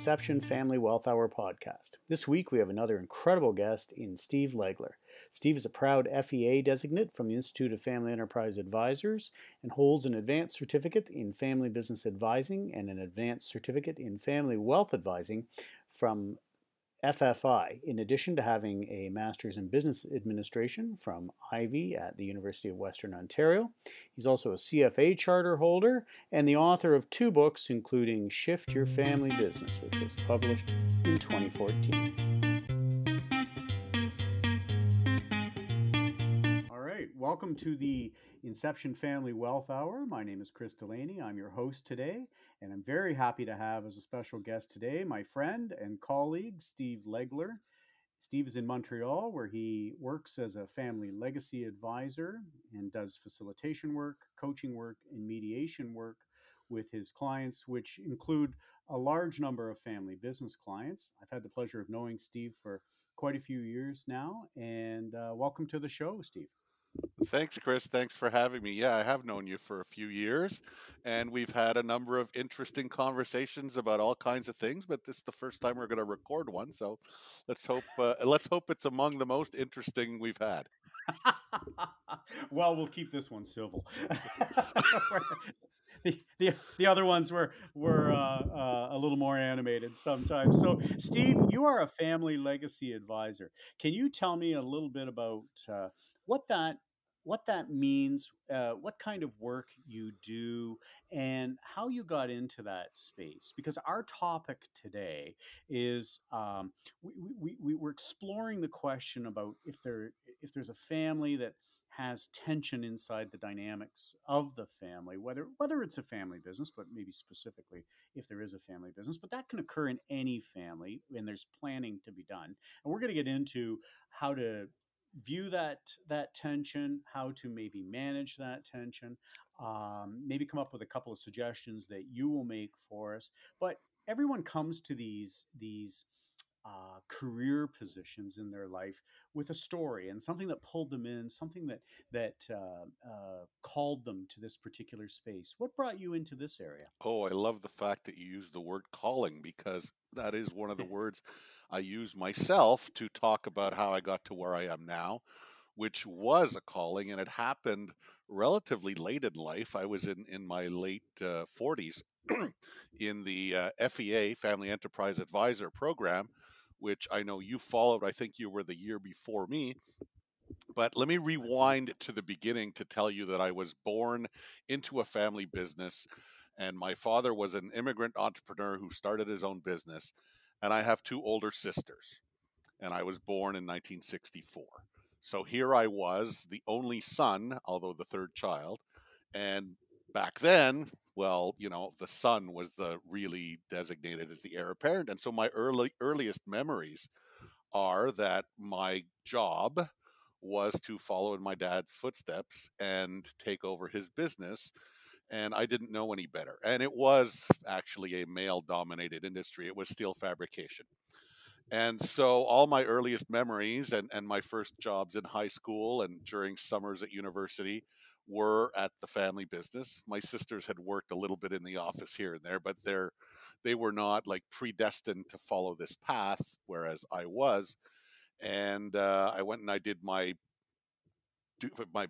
Inception Family Wealth Hour podcast. This week, we have another incredible guest in Steve Legler. Steve is a proud FEA designate from the Institute of Family Enterprise Advisors and holds an advanced certificate in family business advising and an advanced certificate in family wealth advising from FFI, in addition to having a master's in business administration from Ivey at the University of Western Ontario. He's also a CFA charter holder and the author of two books, including Shift Your Family Business, which was published in 2014. All right, welcome to the Inception Family Wealth Hour. My name is Chris Delaney. I'm your host today, and I'm very happy to have as a special guest today my friend and colleague, Steve Legler. Steve is in Montreal, where he works as a family legacy advisor and does facilitation work, coaching work, and mediation work with his clients, which include a large number of family business clients. I've had the pleasure of knowing Steve for quite a few years now, and welcome to the show, Steve. Thanks, Chris. Thanks for having me. Yeah, I have known you for a few years, and we've had a number of interesting conversations about all kinds of things, but this is the first time we're going to record one, so let's hope it's among the most interesting we've had. Well, we'll keep this one civil. The other ones were a little more animated sometimes. So, Steve, you are a family legacy advisor. Can you tell me a little bit about what that means, what kind of work you do, and how you got into that space? Because our topic today is we're exploring the question about if there's a family that has tension inside the dynamics of the family, whether it's a family business, but maybe specifically if there is a family business, but that can occur in any family, and there's planning to be done. And we're going to get into how to view that tension, how to maybe manage that tension, maybe come up with a couple of suggestions that you will make for us. But everyone comes to these career positions in their life with a story and something that pulled them in, something that called them to this particular space. What brought you into this area? Oh, I love the fact that you use the word calling, because that is one of the words I use myself to talk about how I got to where I am now, which was a calling, and it happened relatively late in life. I was in my late 40s in the FEA, Family Enterprise Advisor program, which I know you followed. I think you were the year before me. But let me rewind to the beginning to tell you that I was born into a family business, and my father was an immigrant entrepreneur who started his own business, and I have two older sisters, and I was born in 1964. So here I was, the only son, although the third child, and back then, well, you know, the son was the really designated as the heir apparent. And so my earliest memories are that my job was to follow in my dad's footsteps and take over his business. And I didn't know any better. And it was actually a male-dominated industry. It was steel fabrication. And so all my earliest memories and my first jobs in high school and during summers at university were at the family business. My sisters had worked a little bit in the office here and there, but they were not like predestined to follow this path, whereas I was. And I went and I did my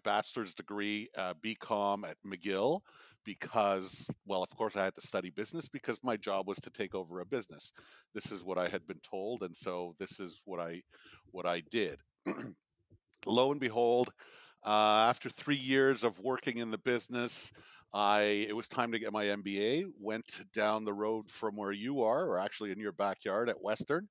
bachelor's degree, BCom at McGill, because, well, of course I had to study business because my job was to take over a business. This is what I had been told, and so this is what I did. Lo and behold, after 3 years of working in the business, it was time to get my MBA. Went down the road from where you are, or actually in your backyard at Western,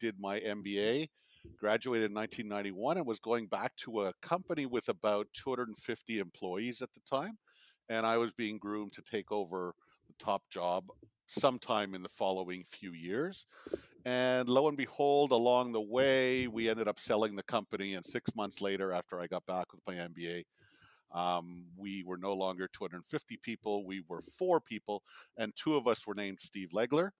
did my MBA, graduated in 1991, and was going back to a company with about 250 employees at the time, and I was being groomed to take over the top job sometime in the following few years. And lo and behold, along the way, we ended up selling the company. And 6 months later, after I got back with my MBA, we were no longer 250 people. We were 4 people, and 2 of us were named Steve Legler.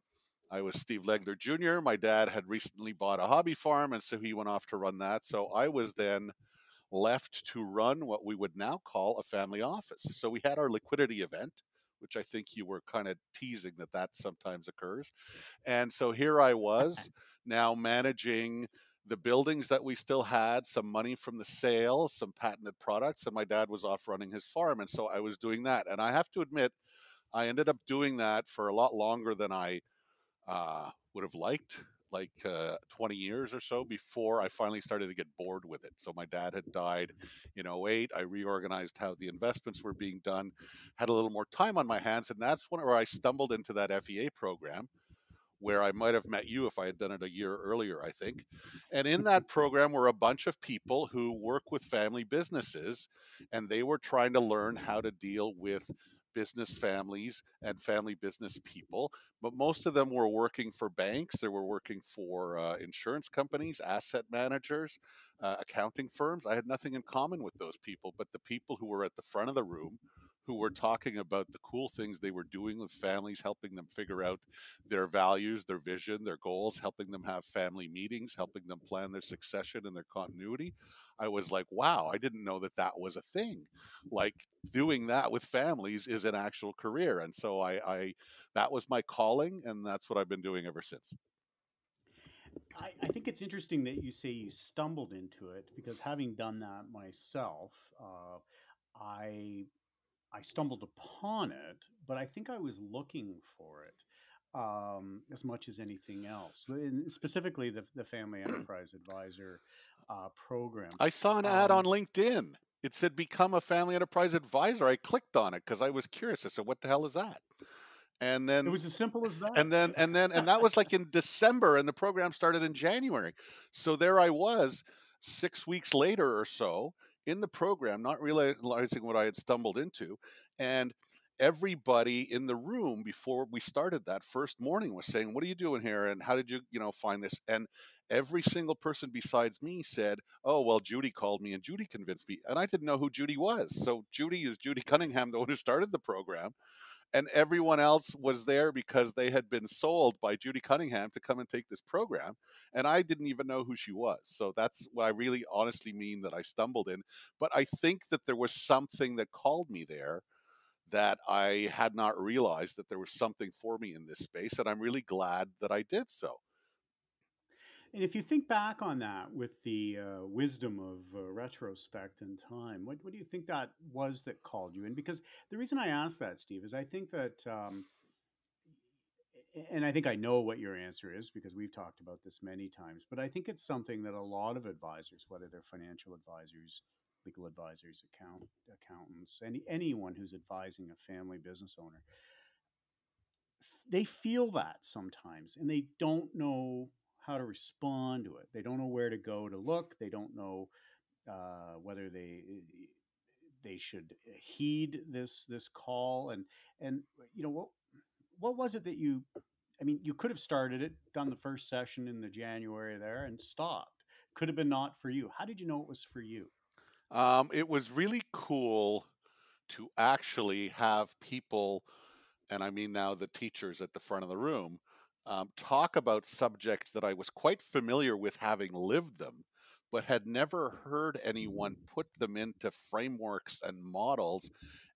I was Steve Legler Jr. My dad had recently bought a hobby farm, and so he went off to run that. So I was then left to run what we would now call a family office. So we had our liquidity event, which I think you were kind of teasing that that sometimes occurs. And so here I was now managing the buildings that we still had, some money from the sale, some patented products, and my dad was off running his farm. And so I was doing that. And I have to admit, I ended up doing that for a lot longer than I would have liked, like 20 years or so before I finally started to get bored with it. So my dad had died in 2008. I reorganized how the investments were being done, had a little more time on my hands. And that's where I stumbled into that FEA program, where I might have met you if I had done it a year earlier, I think. And in that program were a bunch of people who work with family businesses, and they were trying to learn how to deal with business families and family business people. But most of them were working for banks. They were working for insurance companies, asset managers, accounting firms. I had nothing in common with those people, but the people who were at the front of the room who were talking about the cool things they were doing with families, helping them figure out their values, their vision, their goals, helping them have family meetings, helping them plan their succession and their continuity. I was like, wow, I didn't know that that was a thing. Like, doing that with families is an actual career. And so that was my calling, and that's what I've been doing ever since. I think it's interesting that you say you stumbled into it, because having done that myself, I stumbled upon it, but I think I was looking for it as much as anything else, and specifically the Family Enterprise Advisor program. I saw an ad on LinkedIn. It said, become a Family Enterprise Advisor. I clicked on it because I was curious. I said, what the hell is that? And then it was as simple as that. And that was like in December, and the program started in January. So there I was 6 weeks later or so, in the program, not realizing what I had stumbled into. And everybody in the room before we started that first morning was saying, what are you doing here? And how did you find this? And every single person besides me said, oh, well, Judy called me and Judy convinced me. And I didn't know who Judy was. So Judy is Judy Cunningham, the one who started the program. And everyone else was there because they had been sold by Judy Cunningham to come and take this program. And I didn't even know who she was. So that's what I really honestly mean that I stumbled in. But I think that there was something that called me there that I had not realized, that there was something for me in this space. And I'm really glad that I did so. And if you think back on that with the wisdom of retrospect and time, what do you think that was that called you in? Because the reason I ask that, Steve, is I think that, and I think I know what your answer is because we've talked about this many times, but I think it's something that a lot of advisors, whether they're financial advisors, legal advisors, accountants, anyone who's advising a family business owner, they feel that sometimes, and they don't know how to respond to it. They don't know where to go to look. They don't know whether they should heed this call. And you know, what was it that you? I mean, you could have started it, done the first session in the January there, and stopped. Could have been not for you. How did you know it was for you? It was really cool to actually have people, and I mean now the teachers at the front of the room, talk about subjects that I was quite familiar with, having lived them, but had never heard anyone put them into frameworks and models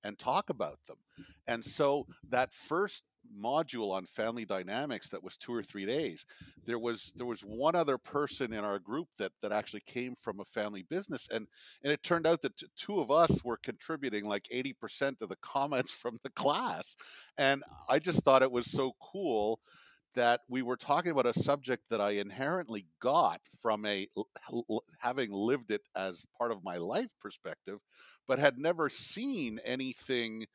and talk about them. And so that first module on family dynamics that was 2 or 3 days, there was one other person in our group that actually came from a family business, and it turned out that two of us were contributing like 80% of the comments from the class. And I just thought it was so cool that we were talking about a subject that I inherently got from having lived it as part of my life perspective, but had never seen anything,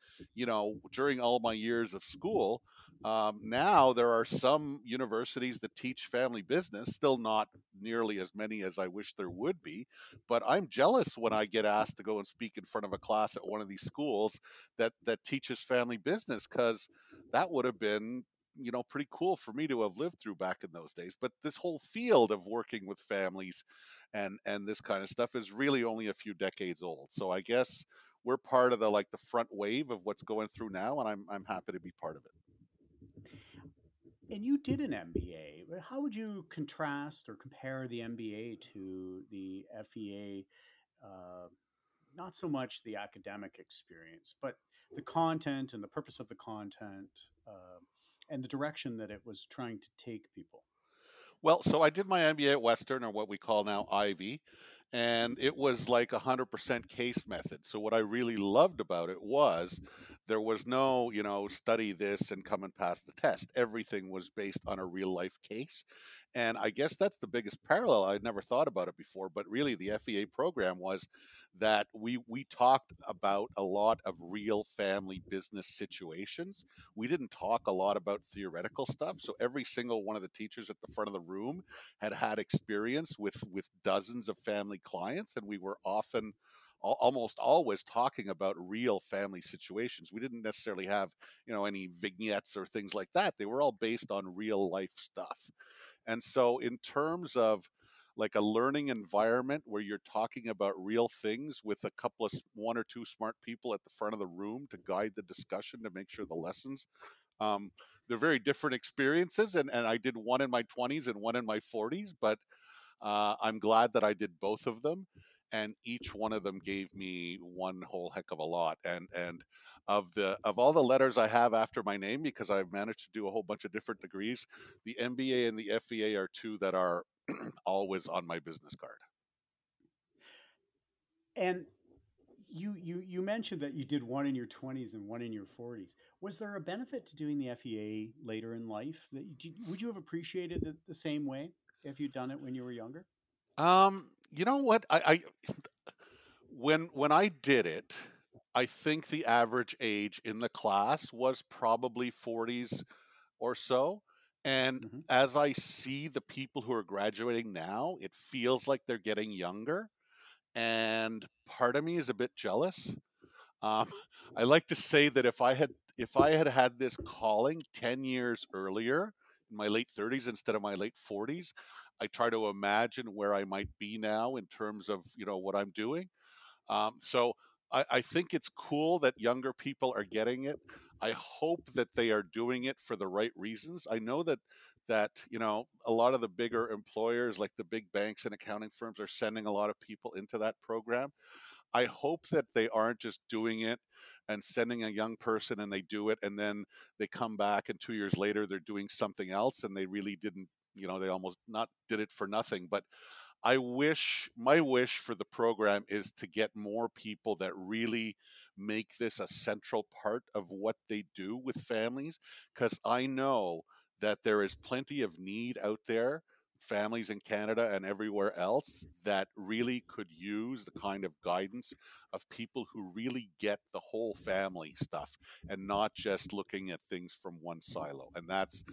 during all my years of school. Now there are some universities that teach family business, still not nearly as many as I wish there would be, but I'm jealous when I get asked to go and speak in front of a class at one of these schools that teaches family business, because that would have been pretty cool for me to have lived through back in those days. But this whole field of working with families and this kind of stuff is really only a few decades old. So I guess we're part of the front wave of what's going through now, and I'm happy to be part of it. And you did an MBA. How would you contrast or compare the MBA to the FEA not so much the academic experience, but the content and the purpose of the content and the direction that it was trying to take people. Well, so I did my MBA at Western, or what we call now Ivey, and it was like 100% case method. So what I really loved about it was there was no, you know, study this and come and pass the test. Everything was based on a real life case. And I guess that's the biggest parallel. I'd never thought about it before, but really the FEA program was that we talked about a lot of real family business situations. We didn't talk a lot about theoretical stuff. So every single one of the teachers at the front of the room had experience with dozens of family clients, and we were often almost always talking about real family situations. We didn't necessarily have, you know, any vignettes or things like that. They were all based on real life stuff. And so in terms of like a learning environment where you're talking about real things with a couple of 1 or 2 smart people at the front of the room to guide the discussion to make sure the lessons they're very different experiences, and I did one in my 20s and one in my 40s, but I'm glad that I did both of them, and each one of them gave me one whole heck of a lot. And of all the letters I have after my name, because I've managed to do a whole bunch of different degrees, the MBA and the FEA are two that are always on my business card. And You mentioned that you did one in your 20s and one in your 40s. Was there a benefit to doing the FEA later in life? Would you have appreciated it the same way if you'd done it when you were younger? You know what? When I did it, I think the average age in the class was probably 40s or so. And mm-hmm. as I see the people who are graduating now, it feels like they're getting younger. And part of me is a bit jealous. I like to say that if I had had this calling 10 years earlier, in my late 30s instead of my late 40s, I try to imagine where I might be now in terms of, you know, what I'm doing. So I think it's cool that younger people are getting it. I hope that they are doing it for the right reasons. I know that you know, a lot of the bigger employers like the big banks and accounting firms are sending a lot of people into that program. I hope that they aren't just doing it and sending a young person and they do it and then they come back and 2 years later they're doing something else and they really didn't, you know, they almost not did it for nothing. But I wish, my wish for the program is to get more people that really make this a central part of what they do with families, because I know that there is plenty of need out there, families in Canada and everywhere else, that really could use the kind of guidance of people who really get the whole family stuff and not just looking at things from one silo. And that's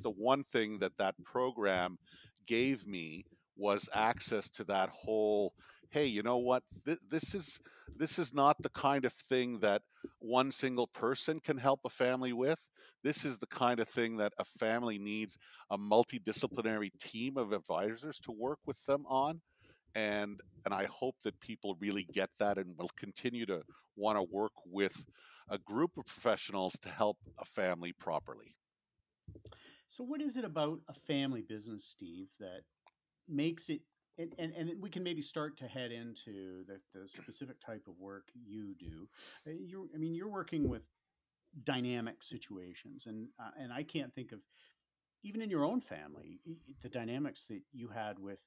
the one thing that program gave me, was access to that whole, hey, you know what, this is not the kind of thing that one single person can help a family with. This is the kind of thing that a family needs a multidisciplinary team of advisors to work with them on. And I hope that people really get that and will continue to want to work with a group of professionals to help a family properly. So what is it about a family business, Steve, that makes it, and we can maybe start to head into the specific type of work you do. You're working with dynamic situations, and I can't think of, even in your own family, the dynamics that you had with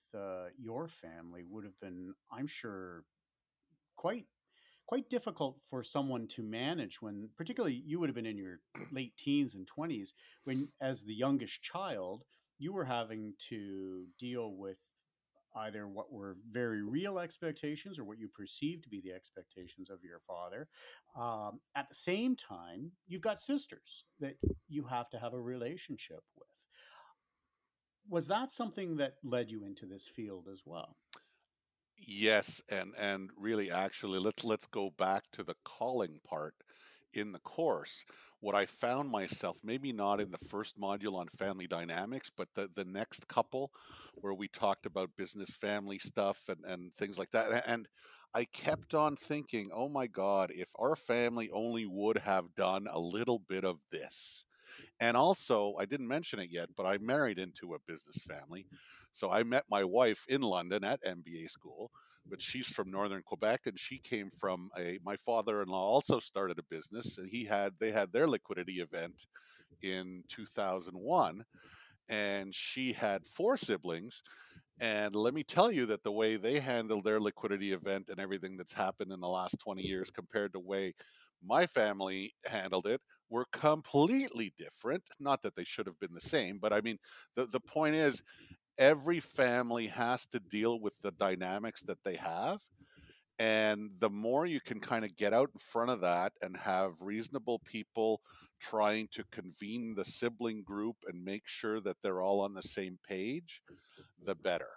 your family would have been, I'm sure, quite difficult for someone to manage when, particularly, you would have been in your late teens and 20s when, as the youngest child, you were having to deal with either what were very real expectations or what you perceived to be the expectations of your father. At the same time, you've got sisters that you have to have a relationship with. Was that something that led you into this field as well? Yes, and really, actually, let's go back to the calling part in the course. What I found myself, maybe not in the first module on family dynamics, but the next couple where we talked about business family stuff and things like that. And I kept on thinking, oh my God, if our family only would have done a little bit of this. And also, I didn't mention it yet, but I married into a business family. So I met my wife in London at MBA school. but she's from Northern Quebec, and she came from my father-in-law also started a business, and they had their liquidity event in 2001, and she had four siblings. And let me tell you that the way they handled their liquidity event and everything that's happened in the last 20 years compared to the way my family handled it were completely different. Not that they should have been the same, but I mean, the point is, every family has to deal with the dynamics that they have. And the more you can kind of get out in front of that and have reasonable people trying to convene the sibling group and make sure that they're all on the same page, the better.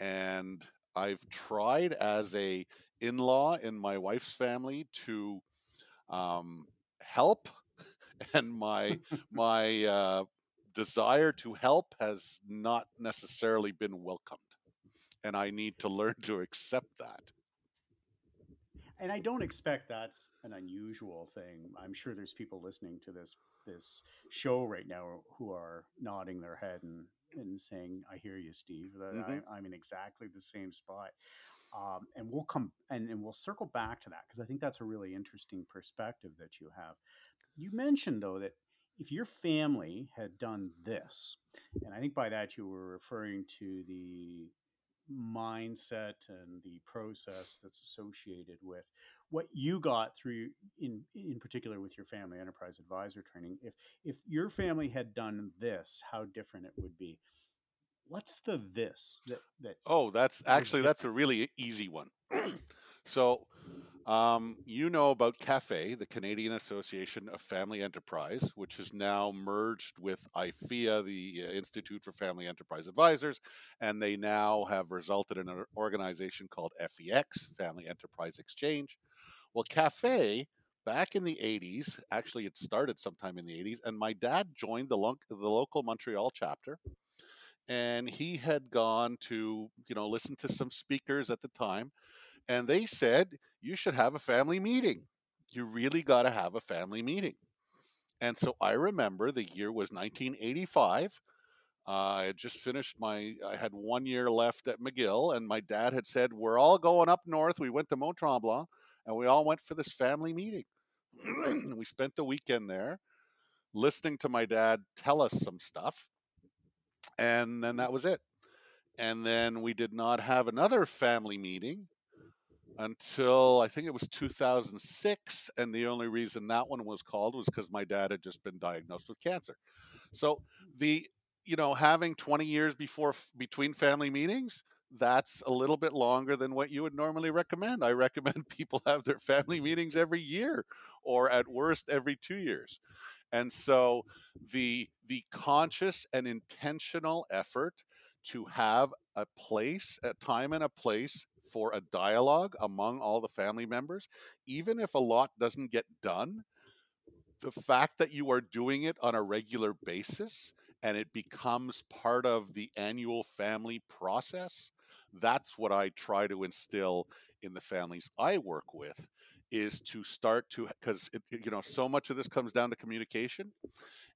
And I've tried as an in-law in my wife's family to help, and my desire to help has not necessarily been welcomed, and I need to learn to accept that. And I don't expect that's an unusual thing. I'm sure there's people listening to this show right now who are nodding their head and saying, I hear you, Steve. I'm in exactly the same spot. And we'll come and we'll circle back to that, because I think that's a really interesting perspective that you have. You mentioned, though, that if your family had done this, and I think by that you were referring to the mindset and the process that's associated with what you got through in particular with your family enterprise advisor training. If your family had done this, how different it would be. What's the this that oh, that's a really easy one. So you know about CAFE, the Canadian Association of Family Enterprise, which is now merged with IFEA, the Institute for Family Enterprise Advisors, and they now have resulted in an organization called FEX, Family Enterprise Exchange. Well, CAFE, back in the 80s, actually it started sometime in the 80s, and my dad joined the local Montreal chapter, and he had gone to, listen to some speakers at the time. And they said, you should have a family meeting. You really got to have a family meeting. And so I remember the year was 1985. I had just finished I had 1 year left at McGill, and my dad had said, we're all going up north. We went to Mont-Tremblant, and we all went for this family meeting. We spent the weekend there listening to my dad tell us some stuff. And then that was it. And then we did not have another family meeting until I think it was 2006, and the only reason that one was called was because my dad had just been diagnosed with cancer. So having 20 years between family meetings, that's a little bit longer than what you would normally recommend. I recommend people have their family meetings every year, or at worst every 2 years. And so the conscious and intentional effort to have a time and a place for a dialogue among all the family members, even if a lot doesn't get done, the fact that you are doing it on a regular basis and it becomes part of the annual family process, that's what I try to instill in the families I work with, is to start to, because so much of this comes down to communication.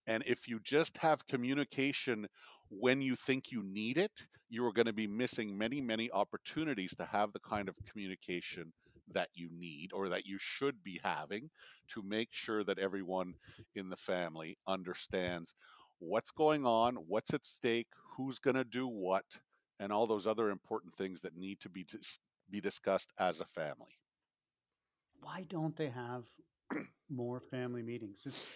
And if you just have communication when you think you need it, you are going to be missing many, many opportunities to have the kind of communication that you need, or that you should be having, to make sure that everyone in the family understands what's going on, what's at stake, who's going to do what, and all those other important things that need to be discussed as a family. Why don't they have more family meetings?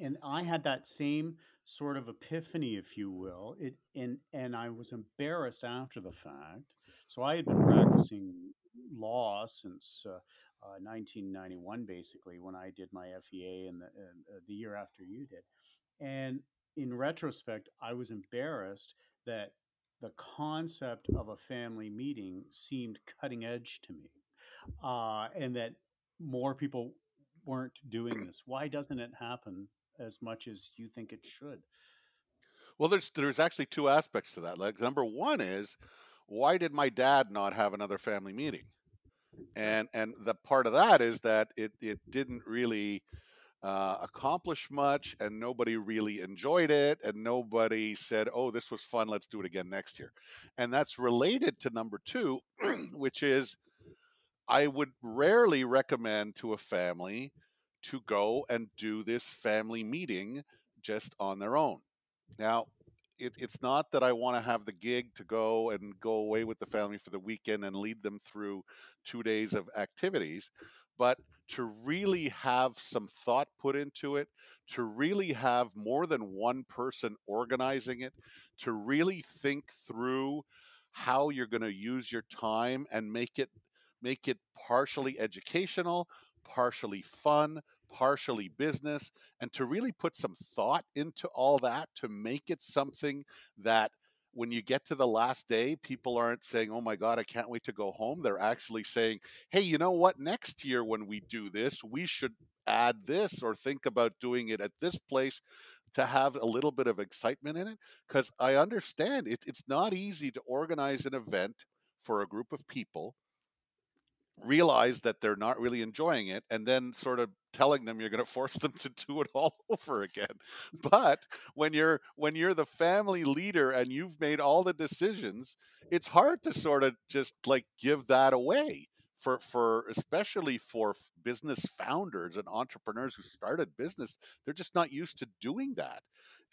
And I had that same sort of epiphany, if you will. And I was embarrassed after the fact. So I had been practicing law since 1991, basically, when I did my FEA the year after you did. And in retrospect, I was embarrassed that the concept of a family meeting seemed cutting edge to me, and that more people weren't doing this. Why doesn't it happen as much as you think it should? Well, there's actually two aspects to that. Like, number one is, why did my dad not have another family meeting? And the part of that is that it didn't really accomplish much, and nobody really enjoyed it, and nobody said, oh, this was fun, let's do it again next year. And that's related to number two, which is I would rarely recommend to a family to go and do this family meeting just on their own. Now, it's not that I want to have the gig to go and go away with the family for the weekend and lead them through 2 days of activities, but to really have some thought put into it, to really have more than one person organizing it, to really think through how you're going to use your time and make it partially educational, partially fun, partially business, and to really put some thought into all that to make it something that when you get to the last day, people aren't saying, oh my God, I can't wait to go home. They're actually saying, hey, you know what? Next year when we do this, we should add this or think about doing it at this place to have a little bit of excitement in it. Because I understand it's not easy to organize an event for a group of people, realize that they're not really enjoying it, and then sort of telling them you're going to force them to do it all over again. But when you're the family leader and you've made all the decisions, it's hard to sort of just like give that away for especially for business founders and entrepreneurs who started business. They're just not used to doing that.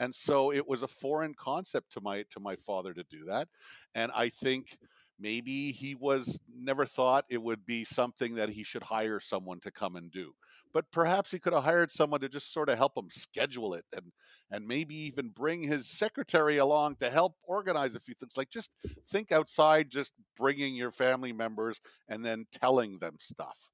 And so it was a foreign concept to my father to do that. And I think maybe he was never thought it would be something that he should hire someone to come and do. But perhaps he could have hired someone to just sort of help him schedule it and maybe even bring his secretary along to help organize a few things. Like, just think outside just bringing your family members and then telling them stuff.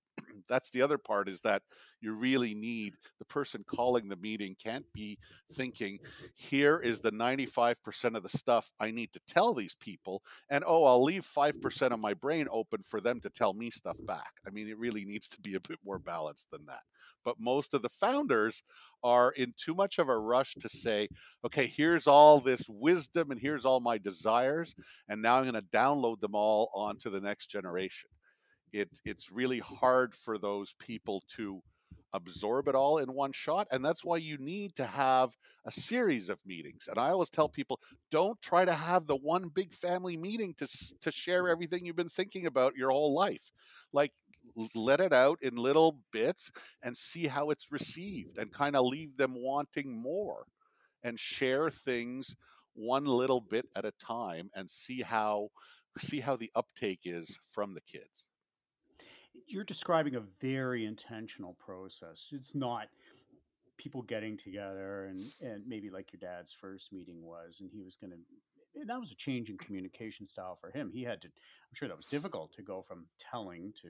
That's the other part, is that you really need the person calling the meeting can't be thinking, here is the 95% of the stuff I need to tell these people, and oh, I'll leave 5% of my brain open for them to tell me stuff back. I mean, it really needs to be a bit more balanced than that. But most of the founders are in too much of a rush to say, okay, here's all this wisdom and here's all my desires, and now I'm going to download them all onto the next generation. It's really hard for those people to absorb it all in one shot. And that's why you need to have a series of meetings. And I always tell people, don't try to have the one big family meeting to share everything you've been thinking about your whole life. Like, let it out in little bits and see how it's received, and kind of leave them wanting more, and share things one little bit at a time and see how the uptake is from the kids. You're describing a very intentional process. It's not people getting together and maybe like your dad's first meeting was, and he was going to, that was a change in communication style for him. He had to, I'm sure that was difficult to go from telling to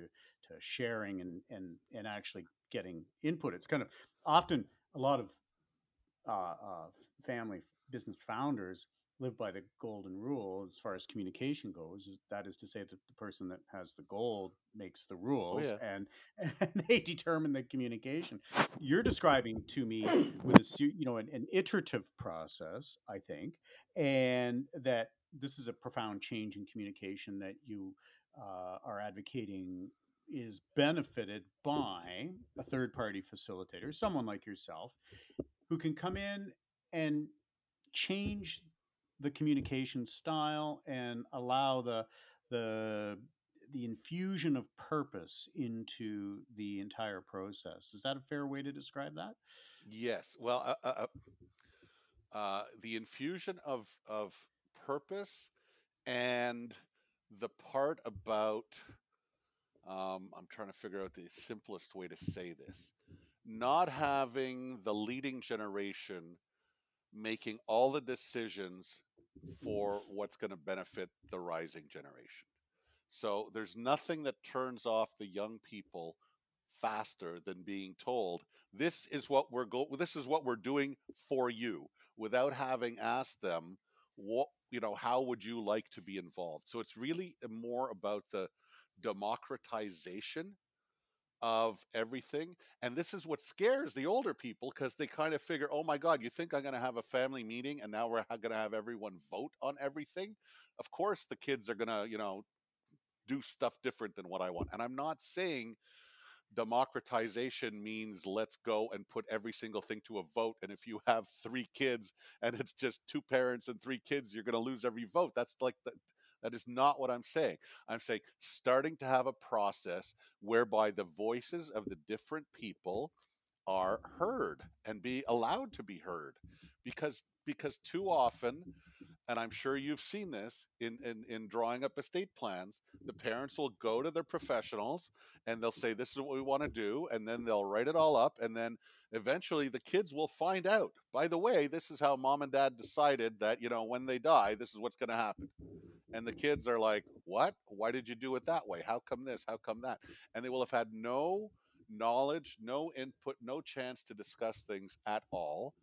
sharing and actually getting input. It's kind of often a lot of family business founders live by the golden rule as far as communication goes. That is to say that the person that has the goal makes the rules. Oh, yeah. and they determine the communication. You're describing to me with an iterative process, I think, and that this is a profound change in communication that you are advocating is benefited by a third-party facilitator, someone like yourself, who can come in and change the communication style and allow the infusion of purpose into the entire process. Is that a fair way to describe that? Yes. Well, the infusion of purpose, and the part about, I'm trying to figure out the simplest way to say this, not having the leading generation making all the decisions for what's going to benefit the rising generation. So there's nothing that turns off the young people faster than being told, this is what we're doing for you, without having asked them, what, how would you like to be involved? So it's really more about the democratization of everything. And this is what scares the older people, because they kind of figure, oh my God, you think I'm going to have a family meeting and now we're going to have everyone vote on everything? Of course the kids are going to, do stuff different than what I want. And I'm not saying democratization means let's go and put every single thing to a vote. And if you have three kids and it's just two parents and three kids, you're going to lose every vote. That's like that is not what I'm saying. I'm saying starting to have a process whereby the voices of the different people are heard and be allowed to be heard, because too often, and I'm sure you've seen this in drawing up estate plans, the parents will go to their professionals and they'll say, this is what we want to do. And then they'll write it all up. And then eventually the kids will find out, by the way, this is how mom and dad decided that, you know, when they die, this is what's going to happen. And the kids are like, what? Why did you do it that way? How come this? How come that? And they will have had no knowledge, no input, no chance to discuss things at all.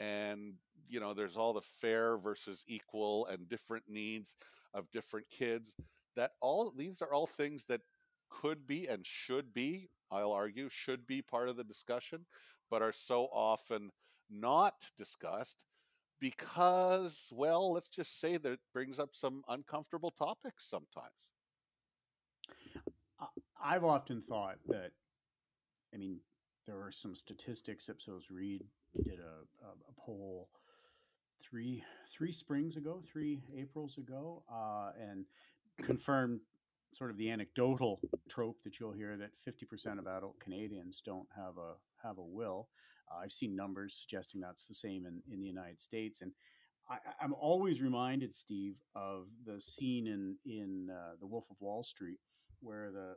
And, you know, there's all the fair versus equal and different needs of different kids. That all these are all things that could be and should be, I'll argue, should be part of the discussion, but are so often not discussed because, well, let's just say that it brings up some uncomfortable topics sometimes. I've often thought that, I mean, there are some statistics. Ipsos Reid did a poll three Aprils ago, and confirmed sort of the anecdotal trope that you'll hear that 50% of adult Canadians don't have a will. I've seen numbers suggesting that's the same in the United States, and I'm always reminded, Steve, of the scene in The Wolf of Wall Street, where the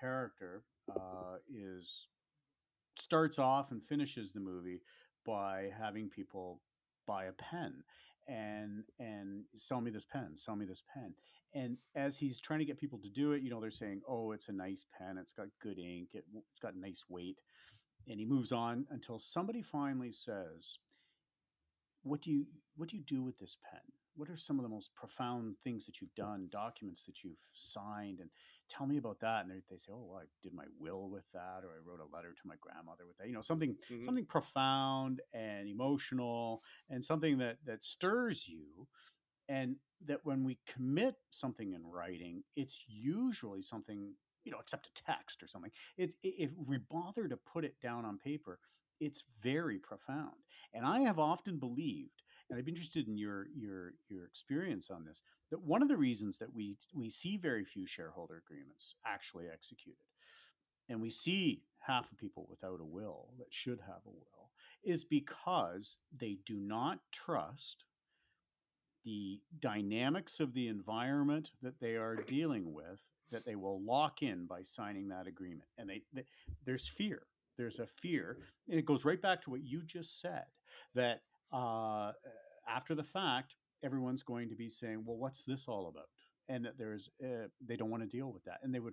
character starts off and finishes the movie by having people buy a pen and sell me this pen. And as he's trying to get people to do it, you know, they're saying, oh, it's a nice pen. It's got good ink. It's got nice weight. And he moves on until somebody finally says, what do you do with this pen? What are some of the most profound things that you've done, documents that you've signed? And tell me about that. And they say, oh, well, I did my will with that, or I wrote a letter to my grandmother with that. You know, something profound and emotional and something that stirs you. And that when we commit something in writing, it's usually something, you know, except a text or something. If we bother to put it down on paper, it's very profound. And I have often believed, and I'm interested in your experience on this, that one of the reasons that we see very few shareholder agreements actually executed, and we see half of people without a will that should have a will, is because they do not trust the dynamics of the environment that they are dealing with, that they will lock in by signing that agreement. And there's fear. There's a fear. And it goes right back to what you just said, that after the fact, everyone's going to be saying, well, what's this all about? And that there's, they don't want to deal with that. And they would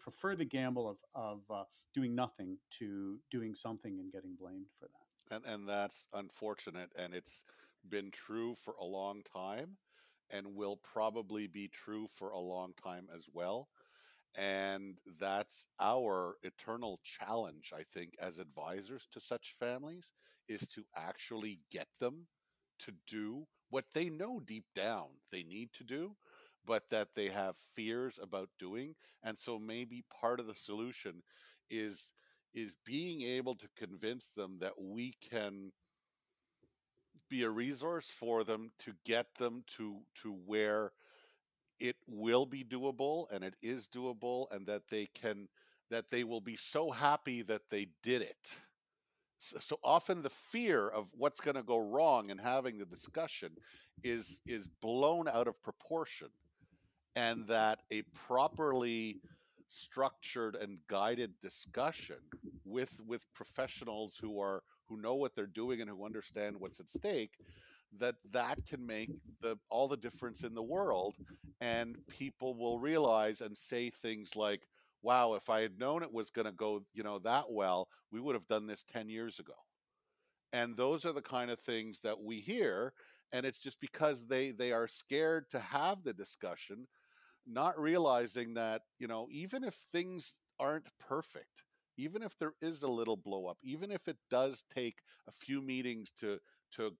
prefer the gamble of doing nothing to doing something and getting blamed for that. And that's unfortunate. And it's been true for a long time and will probably be true for a long time as well. And that's our eternal challenge, I think, as advisors to such families, is to actually get them to do what they know deep down they need to do, but that they have fears about doing. And so maybe part of the solution is being able to convince them that we can be a resource for them to get them to where it will be doable, and it is doable, and that they will be so happy that they did it. So often the fear of what's going to go wrong in having the discussion is blown out of proportion, and that a properly structured and guided discussion with professionals who know what they're doing and who understand what's at stake, that can make all the difference in the world. And people will realize and say things like, wow, if I had known it was going to go, you know, that well, we would have done this 10 years ago. And those are the kind of things that we hear. And it's just because they are scared to have the discussion, not realizing that, you know, even if things aren't perfect, even if there is a little blow up, even if it does take a few meetings to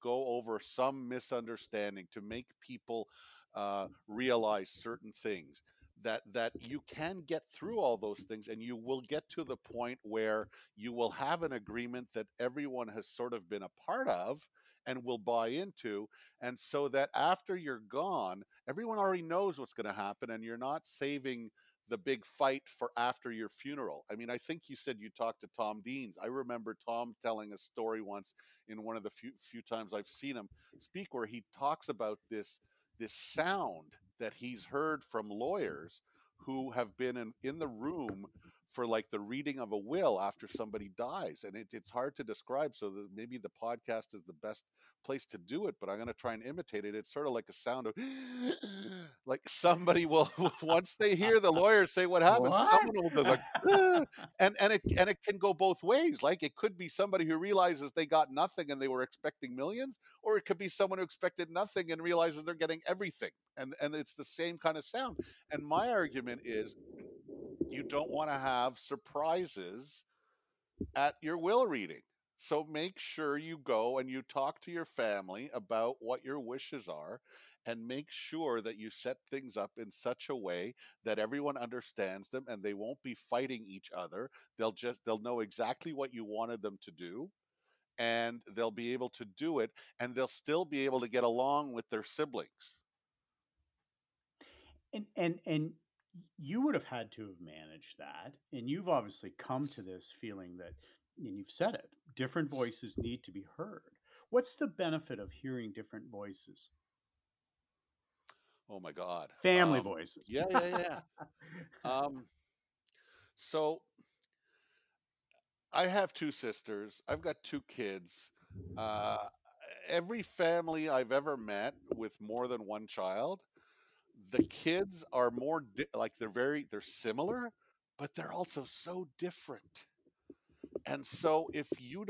go over some misunderstanding, to make people realize certain things, that you can get through all those things, and you will get to the point where you will have an agreement that everyone has sort of been a part of and will buy into. And so that after you're gone, everyone already knows what's going to happen, and you're not saving the big fight for after your funeral. I mean, I think you said you talked to Tom Deans. I remember Tom telling a story once in one of the few times I've seen him speak, where he talks about this sound that he's heard from lawyers who have been in the room for like the reading of a will after somebody dies. And it's hard to describe. So maybe the podcast is the best place to do it, but I'm going to try and imitate it. It's sort of like a sound of like somebody will, once they hear the lawyer say what happens, someone will be like, and it can go both ways. Like, it could be somebody who realizes they got nothing and they were expecting millions, or it could be someone who expected nothing and realizes they're getting everything. And it's the same kind of sound. And my argument is, you don't want to have surprises at your will reading. So make sure you go and you talk to your family about what your wishes are, and make sure that you set things up in such a way that everyone understands them and they won't be fighting each other. They'll know exactly what you wanted them to do, and they'll be able to do it, and they'll still be able to get along with their siblings. And you would have had to have managed that. And you've obviously come to this feeling that, and you've said it, different voices need to be heard. What's the benefit of hearing different voices? Oh my God. Family voices. Yeah. So I have two sisters. I've got two kids. Every family I've ever met with more than one child, the kids are more they're similar, but they're also so different. And so if you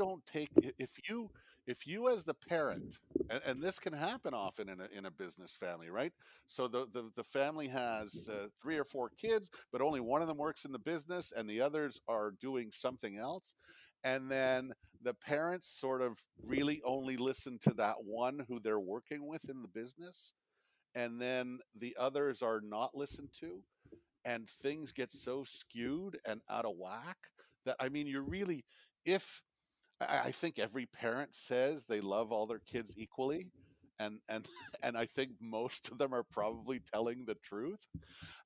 as the parent, and this can happen often in a business family, right? So the family has 3 or 4 kids, but only one of them works in the business and the others are doing something else. And then the parents sort of really only listen to that one who they're working with in the business. And then the others are not listened to, and things get so skewed and out of whack that, I mean, I think every parent says they love all their kids equally. And I think most of them are probably telling the truth.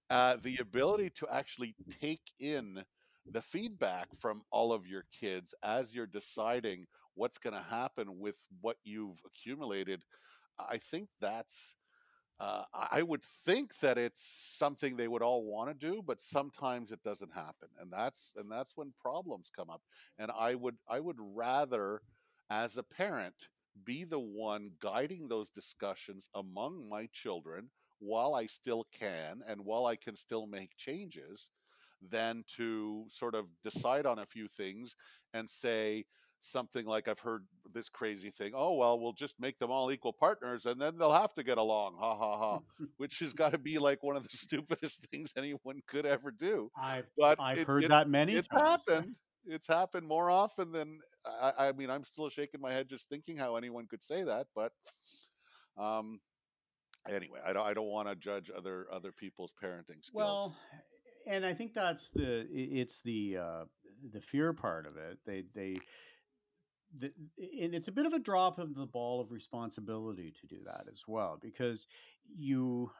The ability to actually take in the feedback from all of your kids as you're deciding what's going to happen with what you've accumulated, I think that's, I would think that it's something they would all want to do, but sometimes it doesn't happen, and that's when problems come up. And I would rather, as a parent, be the one guiding those discussions among my children while I still can, and while I can still make changes, than to sort of decide on a few things and say something like, I've heard this crazy thing, oh, well, we'll just make them all equal partners and then they'll have to get along, ha, ha, ha, which has got to be like one of the stupidest things anyone could ever do. I've heard that many times. It's happened more often than, I mean, I'm still shaking my head just thinking how anyone could say that. But anyway, I don't want to judge other people's parenting skills. Well, and I think that's the fear part of it. And it's a bit of a drop of the ball of responsibility to do that as well, because you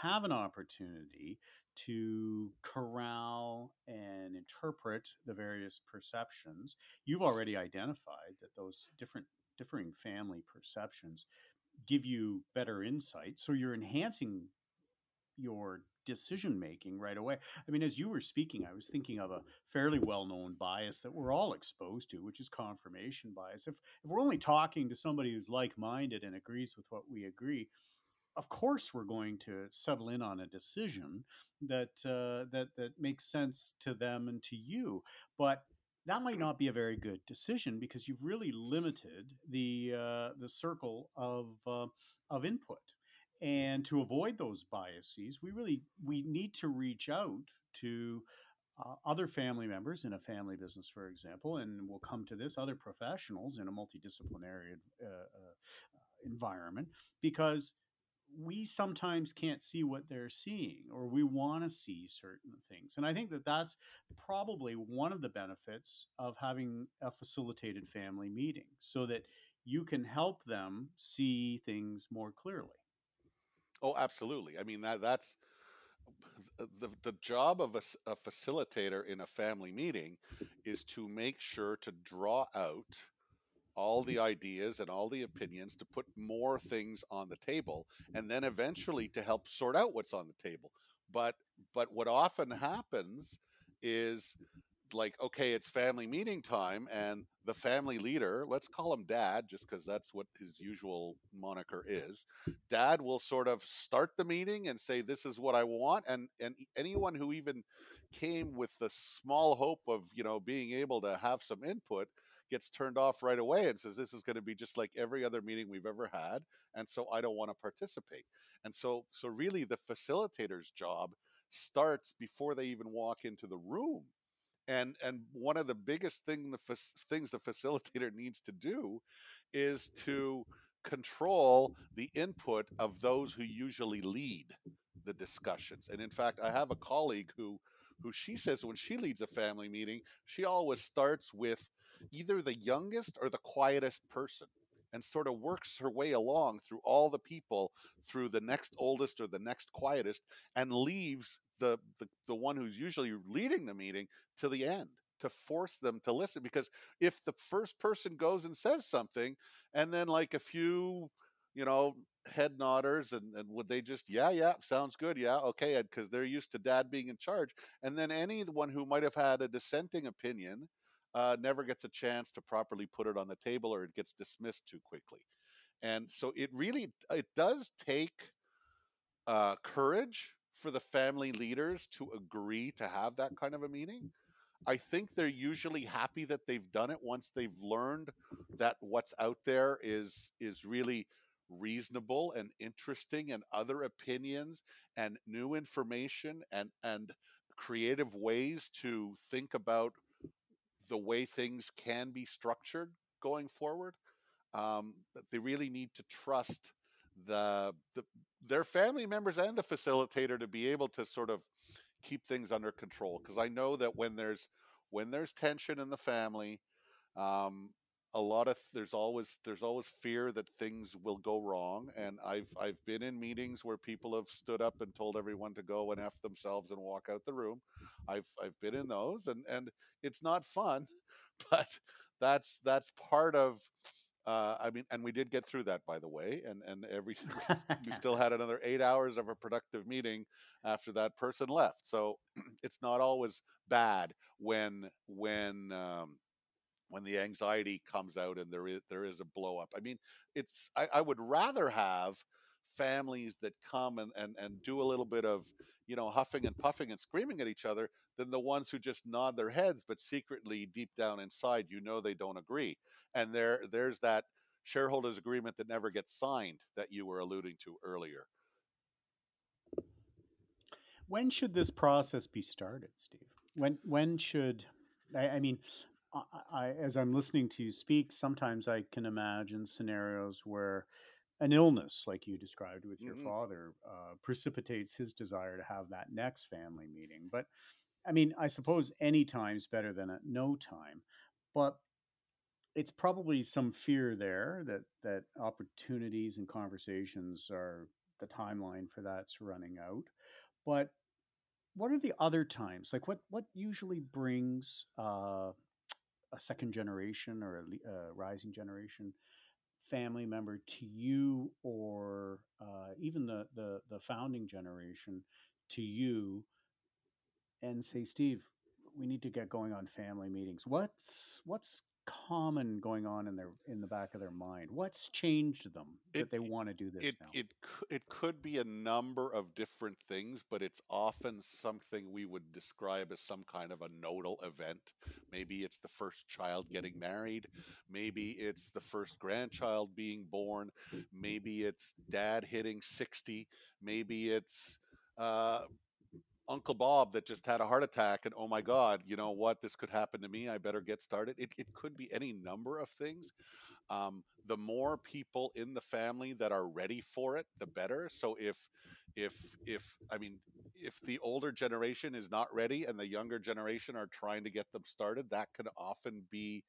have an opportunity to corral and interpret the various perceptions. You've already identified that those differing family perceptions give you better insight, so you're enhancing your decision making right away. I mean, as you were speaking, I was thinking of a fairly well-known bias that we're all exposed to, which is confirmation bias. If we're only talking to somebody who's like-minded and agrees with what we agree, of course we're going to settle in on a decision that makes sense to them and to you. But that might not be a very good decision, because you've really limited the circle of input. And to avoid those biases, we need to reach out to other family members in a family business, for example, and we'll come to this, other professionals in a multidisciplinary environment, because we sometimes can't see what they're seeing, or we want to see certain things. And I think that that's probably one of the benefits of having a facilitated family meeting, so that you can help them see things more clearly. Oh, absolutely. I mean, that's the job of a facilitator in a family meeting is to make sure to draw out all the ideas and all the opinions, to put more things on the table, and then eventually to help sort out what's on the table. But what often happens is, like, okay, it's family meeting time, and the family leader, let's call him Dad, just because that's what his usual moniker is. Dad will sort of start the meeting and say, this is what I want. And anyone who even came with the small hope of, you know, being able to have some input gets turned off right away and says, this is going to be just like every other meeting we've ever had, and so I don't want to participate. And so really the facilitator's job starts before they even walk into the room. And one of the biggest things the facilitator needs to do is to control the input of those who usually lead the discussions. And in fact, I have a colleague who she says when she leads a family meeting, she always starts with either the youngest or the quietest person, and sort of works her way along through all the people, through the next oldest or the next quietest, and leaves the one who's usually leading the meeting to the end, to force them to listen. Because if the first person goes and says something, and then like a few, you know, head nodders, and would they just, yeah, sounds good, yeah, okay, because they're used to Dad being in charge. And then anyone who might have had a dissenting opinion never gets a chance to properly put it on the table, or it gets dismissed too quickly. And so it does take courage for the family leaders to agree to have that kind of a meeting. I think they're usually happy that they've done it once they've learned that what's out there is really reasonable and interesting, and other opinions and new information and creative ways to think about the way things can be structured going forward. They really need to trust their family members and the facilitator to be able to sort of keep things under control. Because I know that when there's tension in the family, there's always fear that things will go wrong. And I've been in meetings where people have stood up and told everyone to go and F themselves and walk out the room. I've been in those, and it's not fun, but that's part of. And we did get through that, by the way, and we still had another 8 hours of a productive meeting after that person left. So it's not always bad when the anxiety comes out and there is a blow up. I mean, I would rather have families that come and do a little bit of, you know, huffing and puffing and screaming at each other than the ones who just nod their heads, but secretly deep down inside, you know, they don't agree. And there's that shareholders agreement that never gets signed that you were alluding to earlier. When should this process be started, Steve? When should, I mean, as I'm listening to you speak, sometimes I can imagine scenarios where an illness, like you described with your father, precipitates his desire to have that next family meeting. But I mean, I suppose any time's better than at no time. But it's probably some fear there that opportunities and conversations are, the timeline for that's running out. But what are the other times? Like what usually brings a second generation or a rising generation family member to you, or even the founding generation to you, and say, Steve, we need to get going on family meetings? What's common going on in the back of their mind? What's changed them that they want to do this now? It could be a number of different things, but it's often something we would describe as some kind of a nodal event. Maybe it's the first child getting married. Maybe it's the first grandchild being born. Maybe it's Dad hitting 60. Maybe it's Uncle Bob that just had a heart attack and, oh my God, you know what, this could happen to me. I better get started. It could be any number of things. The more people in the family that are ready for it, the better. So if the older generation is not ready and the younger generation are trying to get them started, that can often be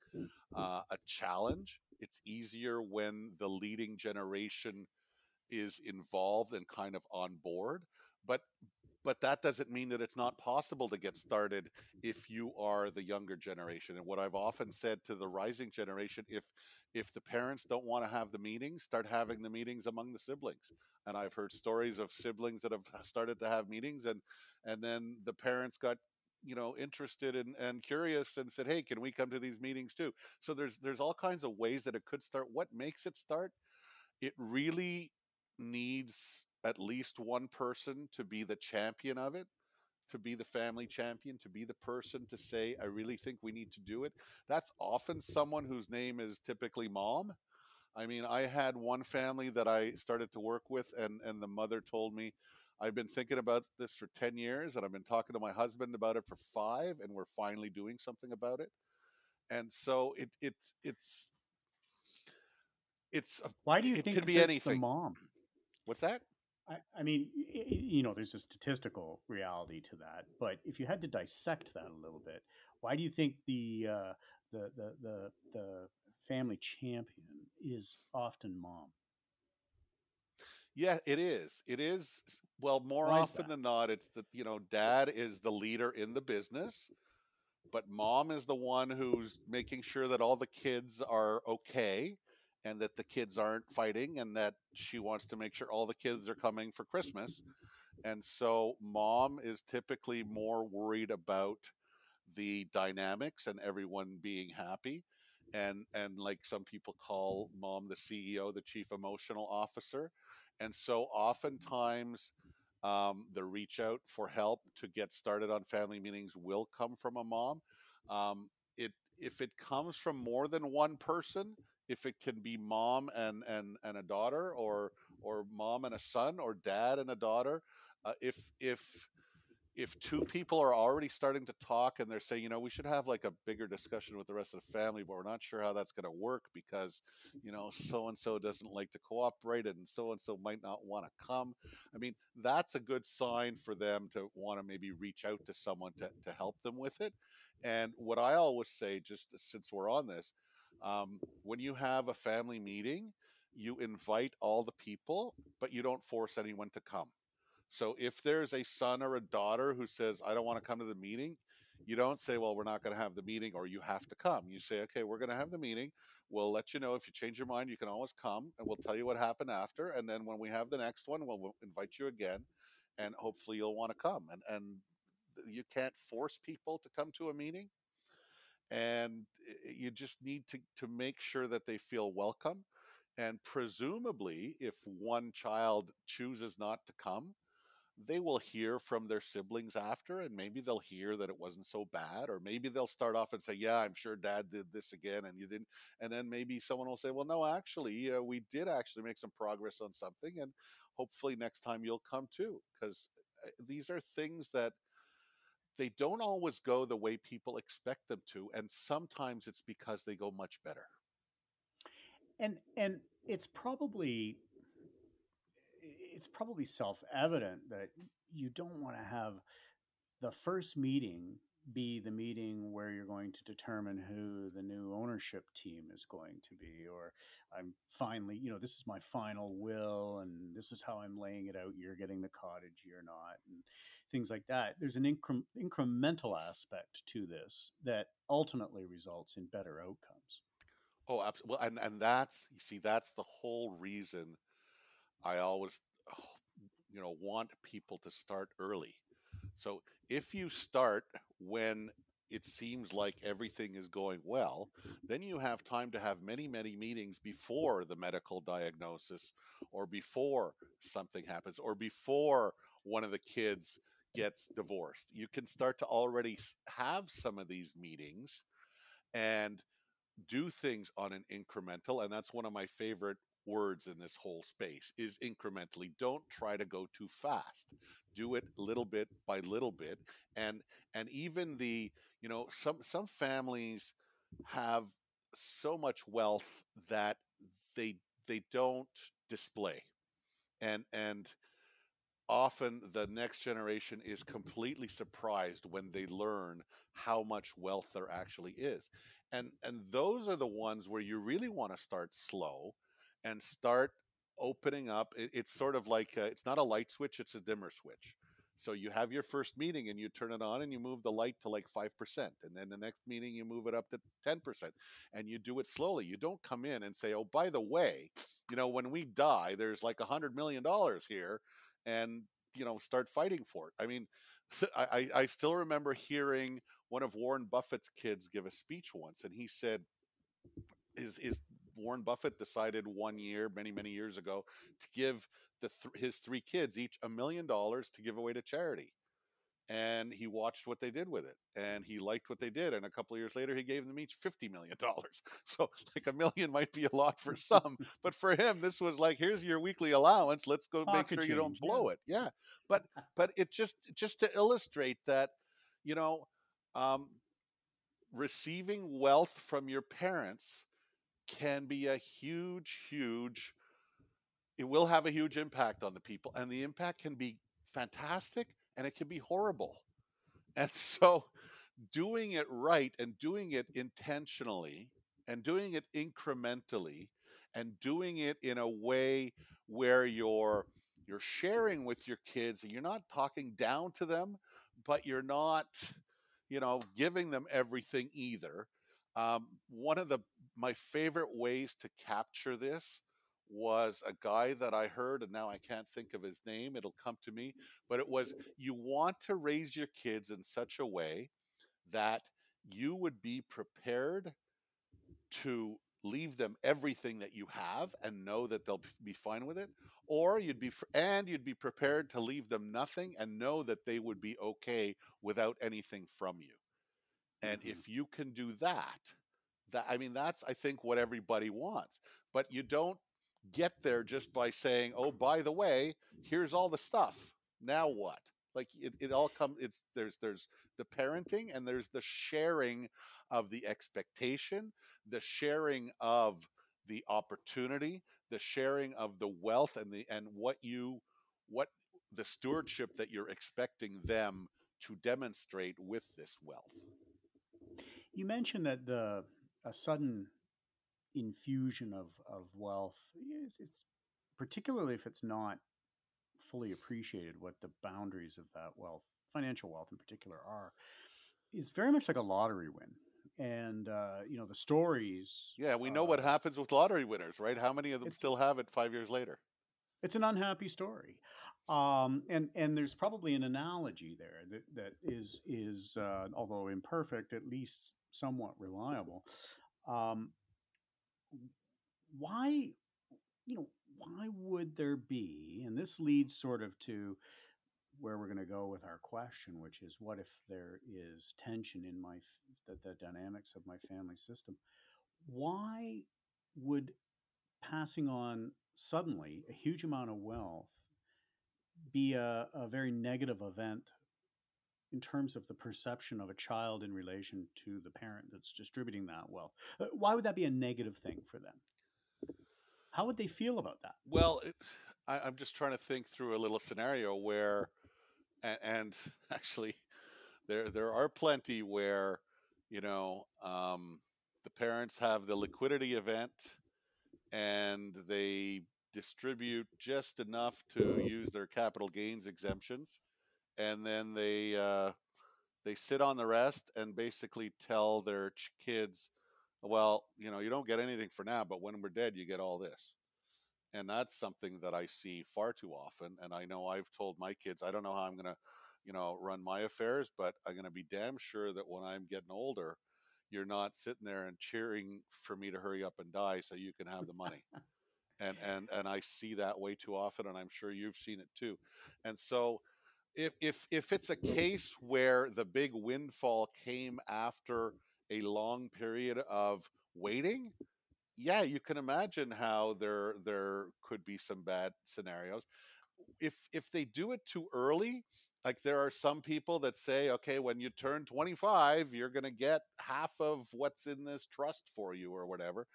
a challenge. It's easier when the leading generation is involved and kind of on board, but that doesn't mean that it's not possible to get started if you are the younger generation. And what I've often said to the rising generation, if the parents don't want to have the meetings, start having the meetings among the siblings. And I've heard stories of siblings that have started to have meetings, and then the parents got interested and curious and said, hey, can we come to these meetings too? So there's all kinds of ways that it could start. What makes it start? It really needs at least one person to be the champion of it, to be the family champion, to be the person to say, I really think we need to do it. That's often someone whose name is typically mom. I mean, I had one family that I started to work with, and the mother told me, I've been thinking about this for 10 years, and I've been talking to my husband about it for 5, and we're finally doing something about it. And so it's why do you think it could be anything? The mom? What's that? I mean, there's a statistical reality to that, but if you had to dissect that a little bit, why do you think the family champion is often mom? Yeah, it is. It is. Well, more often than not, it's that, dad is the leader in the business, but mom is the one who's making sure that all the kids are okay and that the kids aren't fighting, and that she wants to make sure all the kids are coming for Christmas. And so mom is typically more worried about the dynamics and everyone being happy. And like some people call mom the CEO, the chief emotional officer. And so oftentimes the reach out for help to get started on family meetings will come from a mom. If it comes from more than one person, if it can be mom and a daughter, or mom and a son, or dad and a daughter, if two people are already starting to talk and they're saying, we should have like a bigger discussion with the rest of the family, but we're not sure how that's going to work because, so-and-so doesn't like to cooperate and so-and-so might not want to come. I mean, that's a good sign for them to want to maybe reach out to someone to help them with it. And what I always say, just since we're on this, when you have a family meeting, you invite all the people, but you don't force anyone to come. So if there's a son or a daughter who says, I don't want to come to the meeting, you don't say, well, we're not going to have the meeting or you have to come. You say, okay, we're going to have the meeting. We'll let you know. If you change your mind, you can always come, and we'll tell you what happened after. And then when we have the next one, we'll invite you again, and hopefully you'll want to come. And you can't force people to come to a meeting. And you just need to make sure that they feel welcome. And presumably, if one child chooses not to come, they will hear from their siblings after, and maybe they'll hear that it wasn't so bad, or maybe they'll start off and say, yeah, I'm sure dad did this again and you didn't. And then maybe someone will say, well, no, actually, we did actually make some progress on something, and hopefully next time you'll come too. Because these are things that they don't always go the way people expect them to, and sometimes it's because they go much better. And it's probably self-evident that you don't want to have the first meeting be the meeting where you're going to determine who the new ownership team is going to be, or I'm finally, this is my final will and this is how I'm laying it out. You're getting the cottage, you're not, and things like that. There's an incremental aspect to this that ultimately results in better outcomes. Oh, absolutely. Well, and that's, you see, that's the whole reason I always, want people to start early. So if you start when it seems like everything is going well, then you have time to have many, many meetings before the medical diagnosis, or before something happens, or before one of the kids gets divorced. You can start to already have some of these meetings and do things on an incremental. And that's one of my favorite words in this whole space is incrementally. Don't try to go too fast. Do it little bit by little bit. And even some families have so much wealth that they don't display, and often the next generation is completely surprised when they learn how much wealth there actually is. And those are the ones where you really want to start slow and start opening up. It's sort of like, it's not a light switch, it's a dimmer switch. So you have your first meeting and you turn it on and you move the light to like 5%. And then the next meeting, you move it up to 10%. And you do it slowly. You don't come in and say, oh, by the way, you know, when we die, there's like $100 million here. And, you know, start fighting for it. I mean, I still remember hearing one of Warren Buffett's kids give a speech once. And he said, is Warren Buffett decided one year, many, many years ago, to give his three kids each $1 million to give away to charity. And he watched what they did with it. And he liked what they did. And a couple of years later, he gave them each $50 million. So like $1 million might be a lot for some. But for him, this was like, here's your weekly allowance. Let's go make sure you don't blow it. Yeah. But it just to illustrate that, you know, receiving wealth from your parents can be a huge, it will have a huge impact on the people. And the impact can be fantastic. And it can be horrible. And so doing it right and doing it intentionally and doing it incrementally and doing it in a way where you're sharing with your kids and you're not talking down to them, but you're not, you know, giving them everything either. One of my favorite ways to capture this was a guy that I heard, and now I can't think of his name, it'll come to me, but it was, you want to raise your kids in such a way that you would be prepared to leave them everything that you have and know that they'll be fine with it, or you'd be prepared to leave them nothing and know that they would be okay without anything from you. And if you can do that, I mean, that's, I think, what everybody wants. But you don't get there just by saying, oh, by the way, here's all the stuff, now what? Like it all comes, there's the parenting and there's the sharing of the expectation, the sharing of the opportunity, the sharing of the wealth and the stewardship that you're expecting them to demonstrate with this wealth. You mentioned that a sudden infusion of wealth, it's particularly if it's not fully appreciated what the boundaries of that wealth, financial wealth in particular, are, is very much like a lottery win. And you know, the stories, we know what happens with lottery winners, right? How many of them still have it 5 years later? It's an unhappy story. And there's probably an analogy there that is although imperfect, at least somewhat reliable. Why would there be, and this leads sort of to where we're going to go with our question, which is, what if there is tension in the dynamics of my family system? Why would passing on suddenly a huge amount of wealth be a very negative event in terms of the perception of a child in relation to the parent that's distributing that wealth? Why would that be a negative thing for them? How would they feel about that? Well, I'm just trying to think through a little scenario where, and actually there are plenty where, you know, the parents have the liquidity event and they distribute just enough to use their capital gains exemptions. And then they sit on the rest and basically tell their kids, well, you know, you don't get anything for now, but when we're dead, you get all this. And that's something that I see far too often. And I know I've told my kids, I don't know how I'm going to, you know, run my affairs, but I'm going to be damn sure that when I'm getting older, you're not sitting there and cheering for me to hurry up and die so you can have the money. and I see that way too often, and I'm sure you've seen it too. And so if it's a case where the big windfall came after a long period of waiting, yeah, you can imagine how there could be some bad scenarios. If they do it too early, Like, there are some people that say, okay, when you turn 25, you're going to get half of what's in this trust for you or whatever.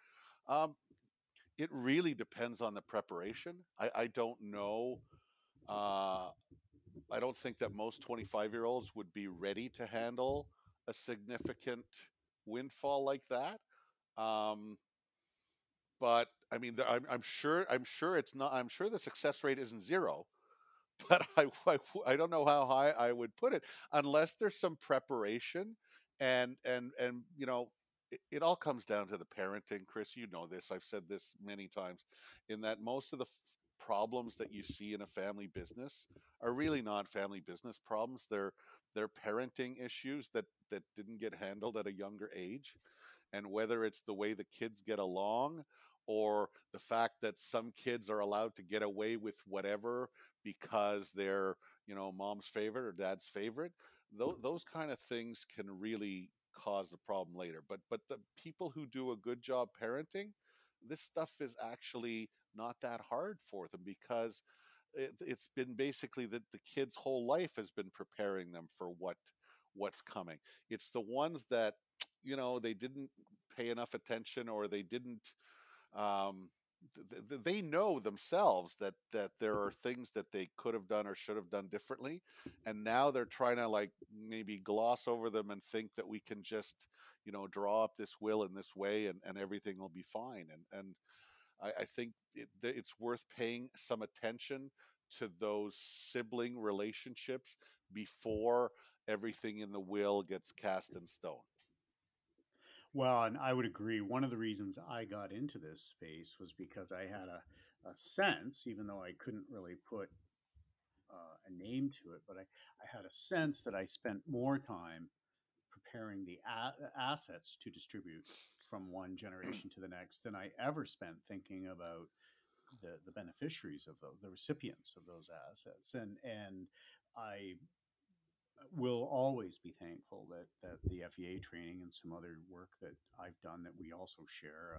It really depends on the preparation. I don't know. I don't think that most 25-year-olds would be ready to handle a significant windfall like that. But I mean, I'm sure it's not. I'm sure the success rate isn't zero, but I don't know how high I would put it unless there's some preparation, and you know, it all comes down to the parenting, Chris. You know this. I've said this many times, in that most of the problems that you see in a family business are really not family business problems. They're parenting issues that didn't get handled at a younger age, and whether it's the way the kids get along, or the fact that some kids are allowed to get away with whatever because they're, you know, mom's favorite or dad's favorite, those kind of things can really cause the problem later. But the people who do a good job parenting, this stuff is actually not that hard for them, because it's been basically that the kid's whole life has been preparing them for what's coming. It's the ones that, you know, they didn't pay enough attention, or they didn't, they know themselves that there are things that they could have done or should have done differently, and now they're trying to, like, maybe gloss over them and think that we can just, you know, draw up this will in this way and everything will be fine. And I think it's worth paying some attention to those sibling relationships before everything in the will gets cast in stone. Well, and I would agree. One of the reasons I got into this space was because I had a sense, even though I couldn't really put a name to it, but I had a sense that I spent more time preparing the assets to distribute from one generation to the next than I ever spent thinking about the beneficiaries of those, the recipients of those assets. And I will always be thankful that the FEA training and some other work that I've done that we also share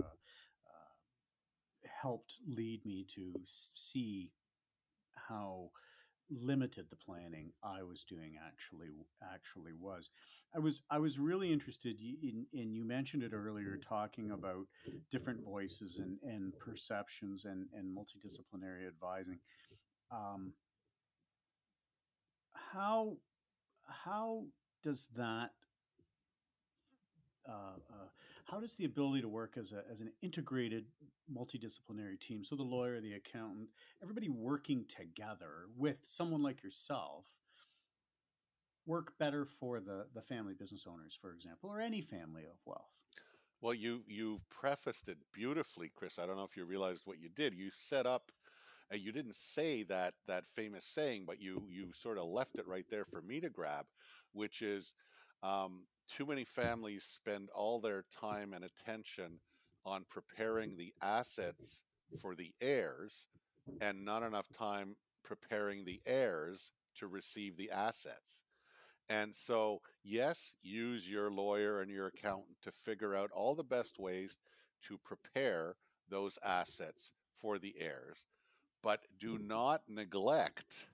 helped lead me to see how limited the planning I was doing actually was. I was really interested in, you mentioned it earlier, talking about different voices and perceptions and multidisciplinary advising. How does that? How does the ability to work as an integrated multidisciplinary team, so the lawyer, the accountant, everybody working together with someone like yourself, work better for the family business owners, for example, or any family of wealth? Well, you've prefaced it beautifully, Chris. I don't know if you realized what you did. You set up. You didn't say that famous saying, but you sort of left it right there for me to grab, which is too many families spend all their time and attention on preparing the assets for the heirs, and not enough time preparing the heirs to receive the assets. And so, yes, use your lawyer and your accountant to figure out all the best ways to prepare those assets for the heirs. But do not neglect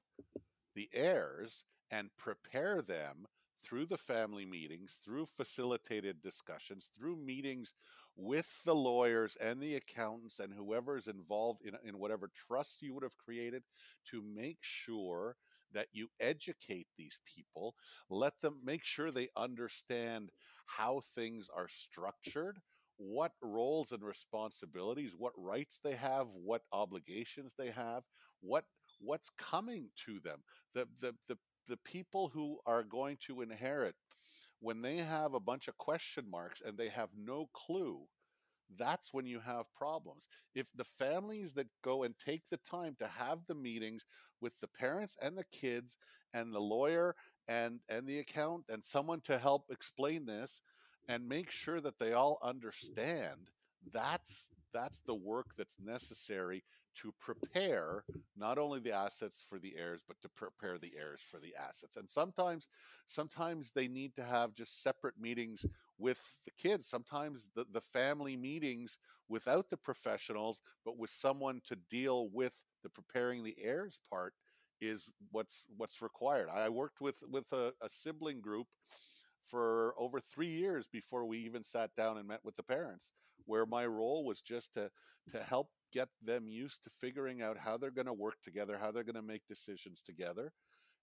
the heirs and prepare them through the family meetings, through facilitated discussions, through meetings with the lawyers and the accountants and whoever is involved in whatever trusts you would have created, to make sure that you educate these people, let them make sure they understand how things are structured, what roles and responsibilities, what rights they have, what obligations they have, what's coming to them. The people who are going to inherit, when they have a bunch of question marks and they have no clue, that's when you have problems. If the families that go and take the time to have the meetings with the parents and the kids and the lawyer and the accountant and someone to help explain this, and make sure that they all understand, that's the work that's necessary to prepare not only the assets for the heirs, but to prepare the heirs for the assets. And sometimes they need to have just separate meetings with the kids. Sometimes the family meetings without the professionals, but with someone to deal with the preparing the heirs part is what's required. I worked with a sibling group for over 3 years before we even sat down and met with the parents, where my role was just to help get them used to figuring out how they're going to work together, how they're going to make decisions together,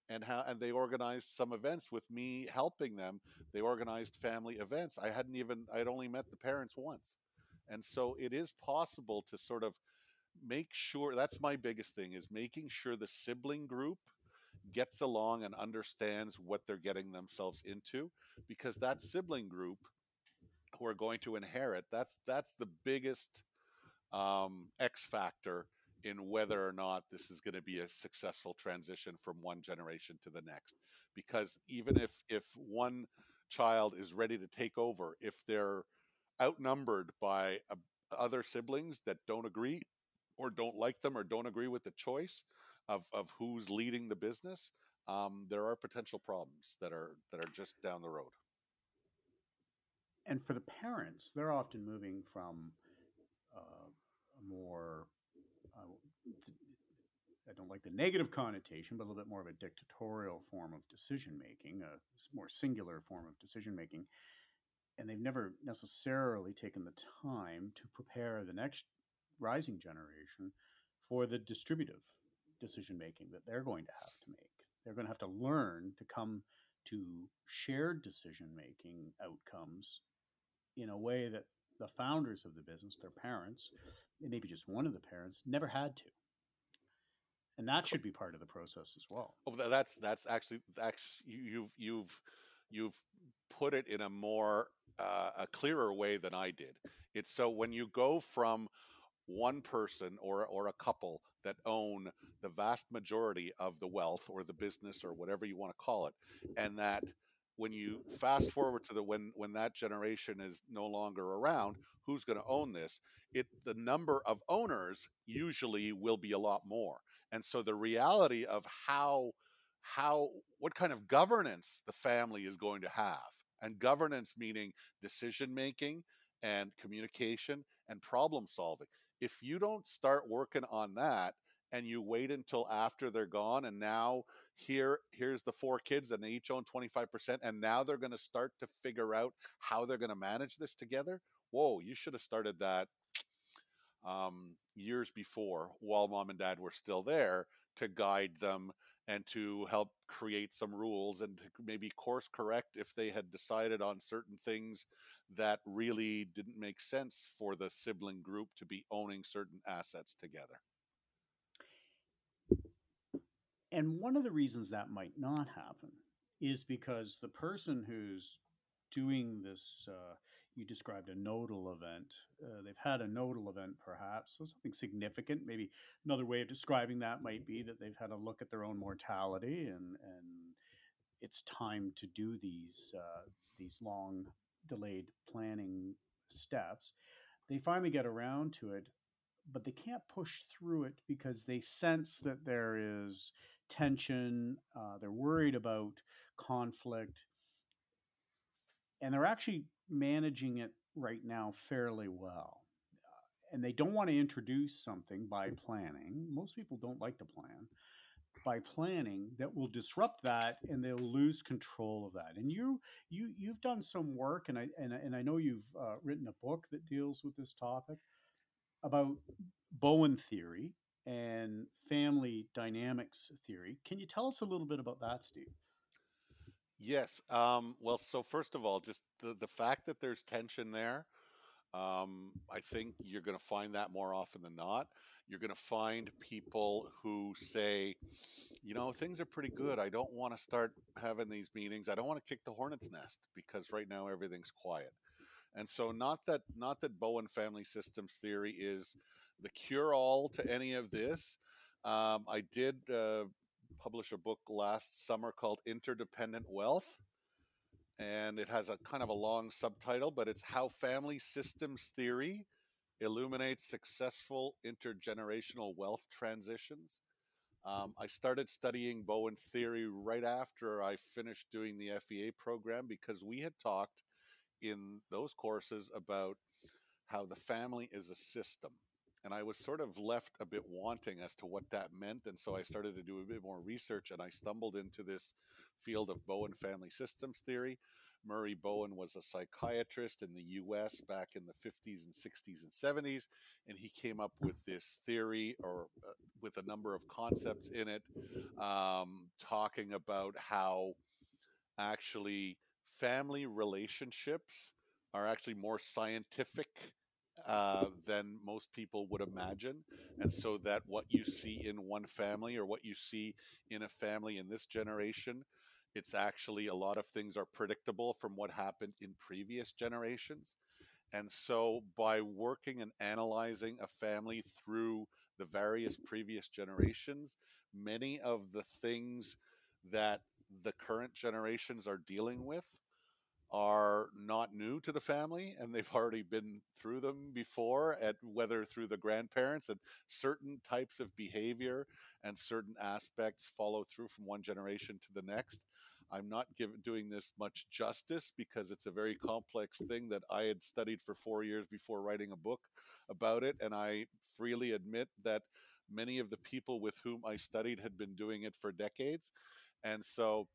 and they organized some events with me helping them. They organized family events. I'd only met the parents once. And so it is possible to sort of make sure, that's my biggest thing, is making sure the sibling group gets along and understands what they're getting themselves into, because that sibling group who are going to inherit, that's the biggest X factor in whether or not this is going to be a successful transition from one generation to the next. Because even if one child is ready to take over, if they're outnumbered by other siblings that don't agree or don't like them or don't agree with the choice of who's leading the business, there are potential problems that are just down the road. And for the parents, they're often moving from I don't like the negative connotation, but a little bit more of a dictatorial form of decision-making, a more singular form of decision-making. And they've never necessarily taken the time to prepare the next rising generation for the distributive decision-making that they're going to have to make. They're going to have to learn to come to shared decision-making outcomes in a way that the founders of the business, their parents, and maybe just one of the parents, never had to. And that should be part of the process as well. Oh, that's you've put it in a more a clearer way than I did. It's so when you go from one person or a couple that own the vast majority of the wealth or the business or whatever you want to call it, and that when you fast forward to when that generation is no longer around, who's going to own this? The number of owners usually will be a lot more. And so the reality of what kind of governance the family is going to have, and governance meaning decision-making and communication and problem-solving. If you don't start working on that, and you wait until after they're gone, and now here's the four kids and they each own 25%, and now they're going to start to figure out how they're going to manage this together. Whoa, you should have started that years before while mom and dad were still there to guide them and to help create some rules and to maybe course correct if they had decided on certain things that really didn't make sense for the sibling group to be owning certain assets together. And one of the reasons that might not happen is because the person who's doing this, you described a nodal event. They've had a nodal event, perhaps, so something significant. Maybe another way of describing that might be that they've had a look at their own mortality, and it's time to do these long delayed planning steps. They finally get around to it, but they can't push through it because they sense that there is tension. They're worried about conflict, and they're actually managing it right now fairly well. And they don't want to introduce something by planning. Most people don't like to plan. By planning that will disrupt that, and they'll lose control of that. And you've done some work, and I know you've written a book that deals with this topic, about Bowen theory and family dynamics theory. Can you tell us a little bit about that, Steve? Yes. Well, so first of all, just the fact that there's tension there, I think you're going to find that more often than not. You're going to find people who say, you know, things are pretty good. I don't want to start having these meetings. I don't want to kick the hornet's nest because right now everything's quiet. And so not that Bowen family systems theory is the cure-all to any of this. I did publish a book last summer called Interdependent Wealth, and it has a kind of a long subtitle, but it's How Family Systems Theory Illuminates Successful Intergenerational Wealth Transitions. I started studying Bowen theory right after I finished doing the FEA program, because we had talked in those courses about how the family is a system. And I was sort of left a bit wanting as to what that meant. And so I started to do a bit more research, and I stumbled into this field of Bowen family systems theory. Murray Bowen was a psychiatrist in the U.S. back in the 50s and 60s and 70s, and he came up with this theory, or with a number of concepts in it, talking about how actually family relationships are actually more scientific than most people would imagine. And so that what you see in one family, or what you see in a family in this generation, it's actually a lot of things are predictable from what happened in previous generations. And so by working and analyzing a family through the various previous generations, many of the things that the current generations are dealing with are not new to the family, and they've already been through them before, at whether through the grandparents, and certain types of behavior and certain aspects follow through from one generation to the next. I'm not doing this much justice because it's a very complex thing that I had studied for 4 years before writing a book about it, and I freely admit that many of the people with whom I studied had been doing it for decades. And so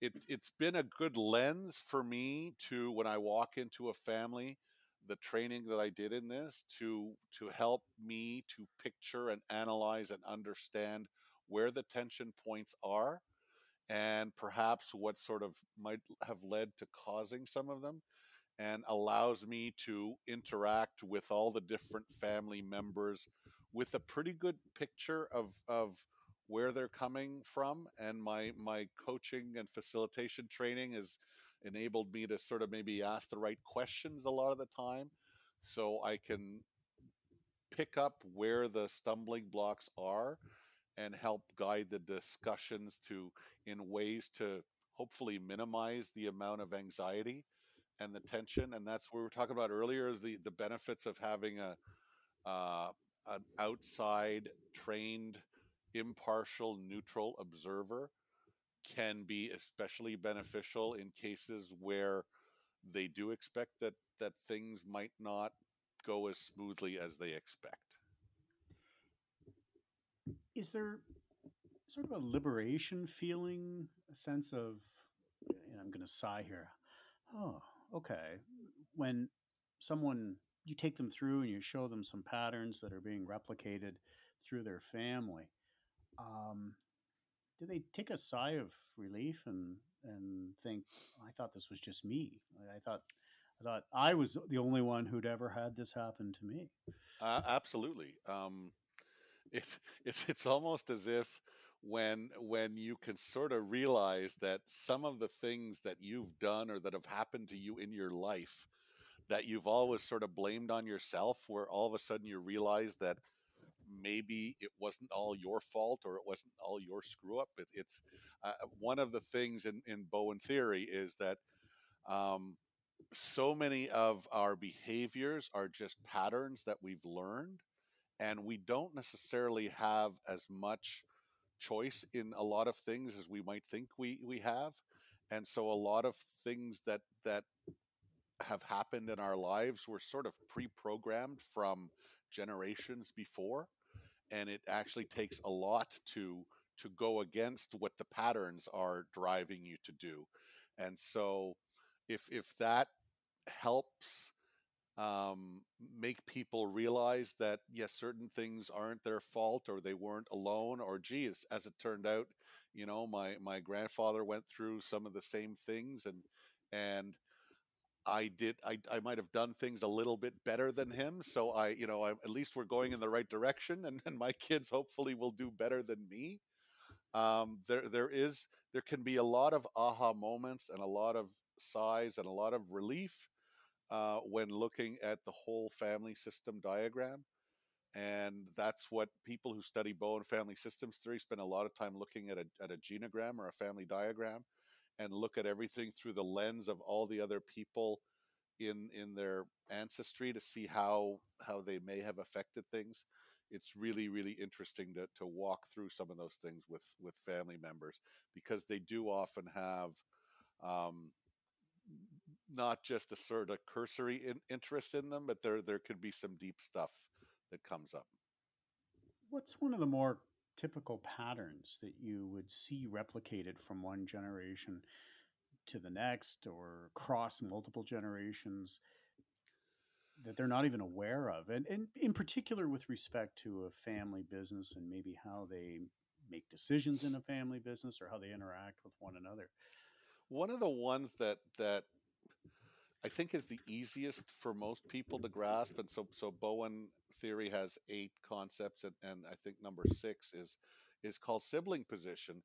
it's been a good lens for me to, when I walk into a family, the training that I did in this to help me to picture and analyze and understand where the tension points are, and perhaps what sort of might have led to causing some of them, and allows me to interact with all the different family members with a pretty good picture of where they're coming from. And my coaching and facilitation training has enabled me to sort of maybe ask the right questions a lot of the time, so I can pick up where the stumbling blocks are and help guide the discussions in ways to hopefully minimize the amount of anxiety and the tension. And that's what we were talking about earlier, is the benefits of having an outside trained, impartial, neutral observer can be especially beneficial in cases where they do expect that things might not go as smoothly as they expect. Is there sort of a liberation feeling, a sense of, and I'm going to sigh here, oh, okay, when someone, you take them through and you show them some patterns that are being replicated through their family, do they take a sigh of relief and think, I thought this was just me? I thought I was the only one who'd ever had this happen to me. Absolutely. It's almost as if when you can sort of realize that some of the things that you've done or that have happened to you in your life that you've always sort of blamed on yourself, where all of a sudden you realize that maybe it wasn't all your fault, or it wasn't all your screw up. It's one of the things in Bowen theory is that so many of our behaviors are just patterns that we've learned, and we don't necessarily have as much choice in a lot of things as we might think we have. And so a lot of things that have happened in our lives were sort of pre-programmed from generations before, and it actually takes a lot to go against what the patterns are driving you to do. And so if that helps make people realize that, yes, certain things aren't their fault, or they weren't alone, or geez, as it turned out, you know, my grandfather went through some of the same things, and I might have done things a little bit better than him. So I at least we're going in the right direction, and my kids hopefully will do better than me. There can be a lot of aha moments and a lot of sighs and a lot of relief when looking at the whole family system diagram. And that's what people who study Bowen family systems theory spend a lot of time looking at a genogram or a family diagram, and look at everything through the lens of all the other people in their ancestry to see how they may have affected things. It's really, really interesting to walk through some of those things with family members, because they do often have not just a sort of cursory interest in them, but there could be some deep stuff that comes up. What's one of the more typical patterns that you would see replicated from one generation to the next or across multiple generations that they're not even aware of? And in particular with respect to a family business and maybe how they make decisions in a family business or how they interact with one another. One of the ones that I think is the easiest for most people to grasp. And so Bowen theory has 8 concepts, and I think number 6 is called sibling position.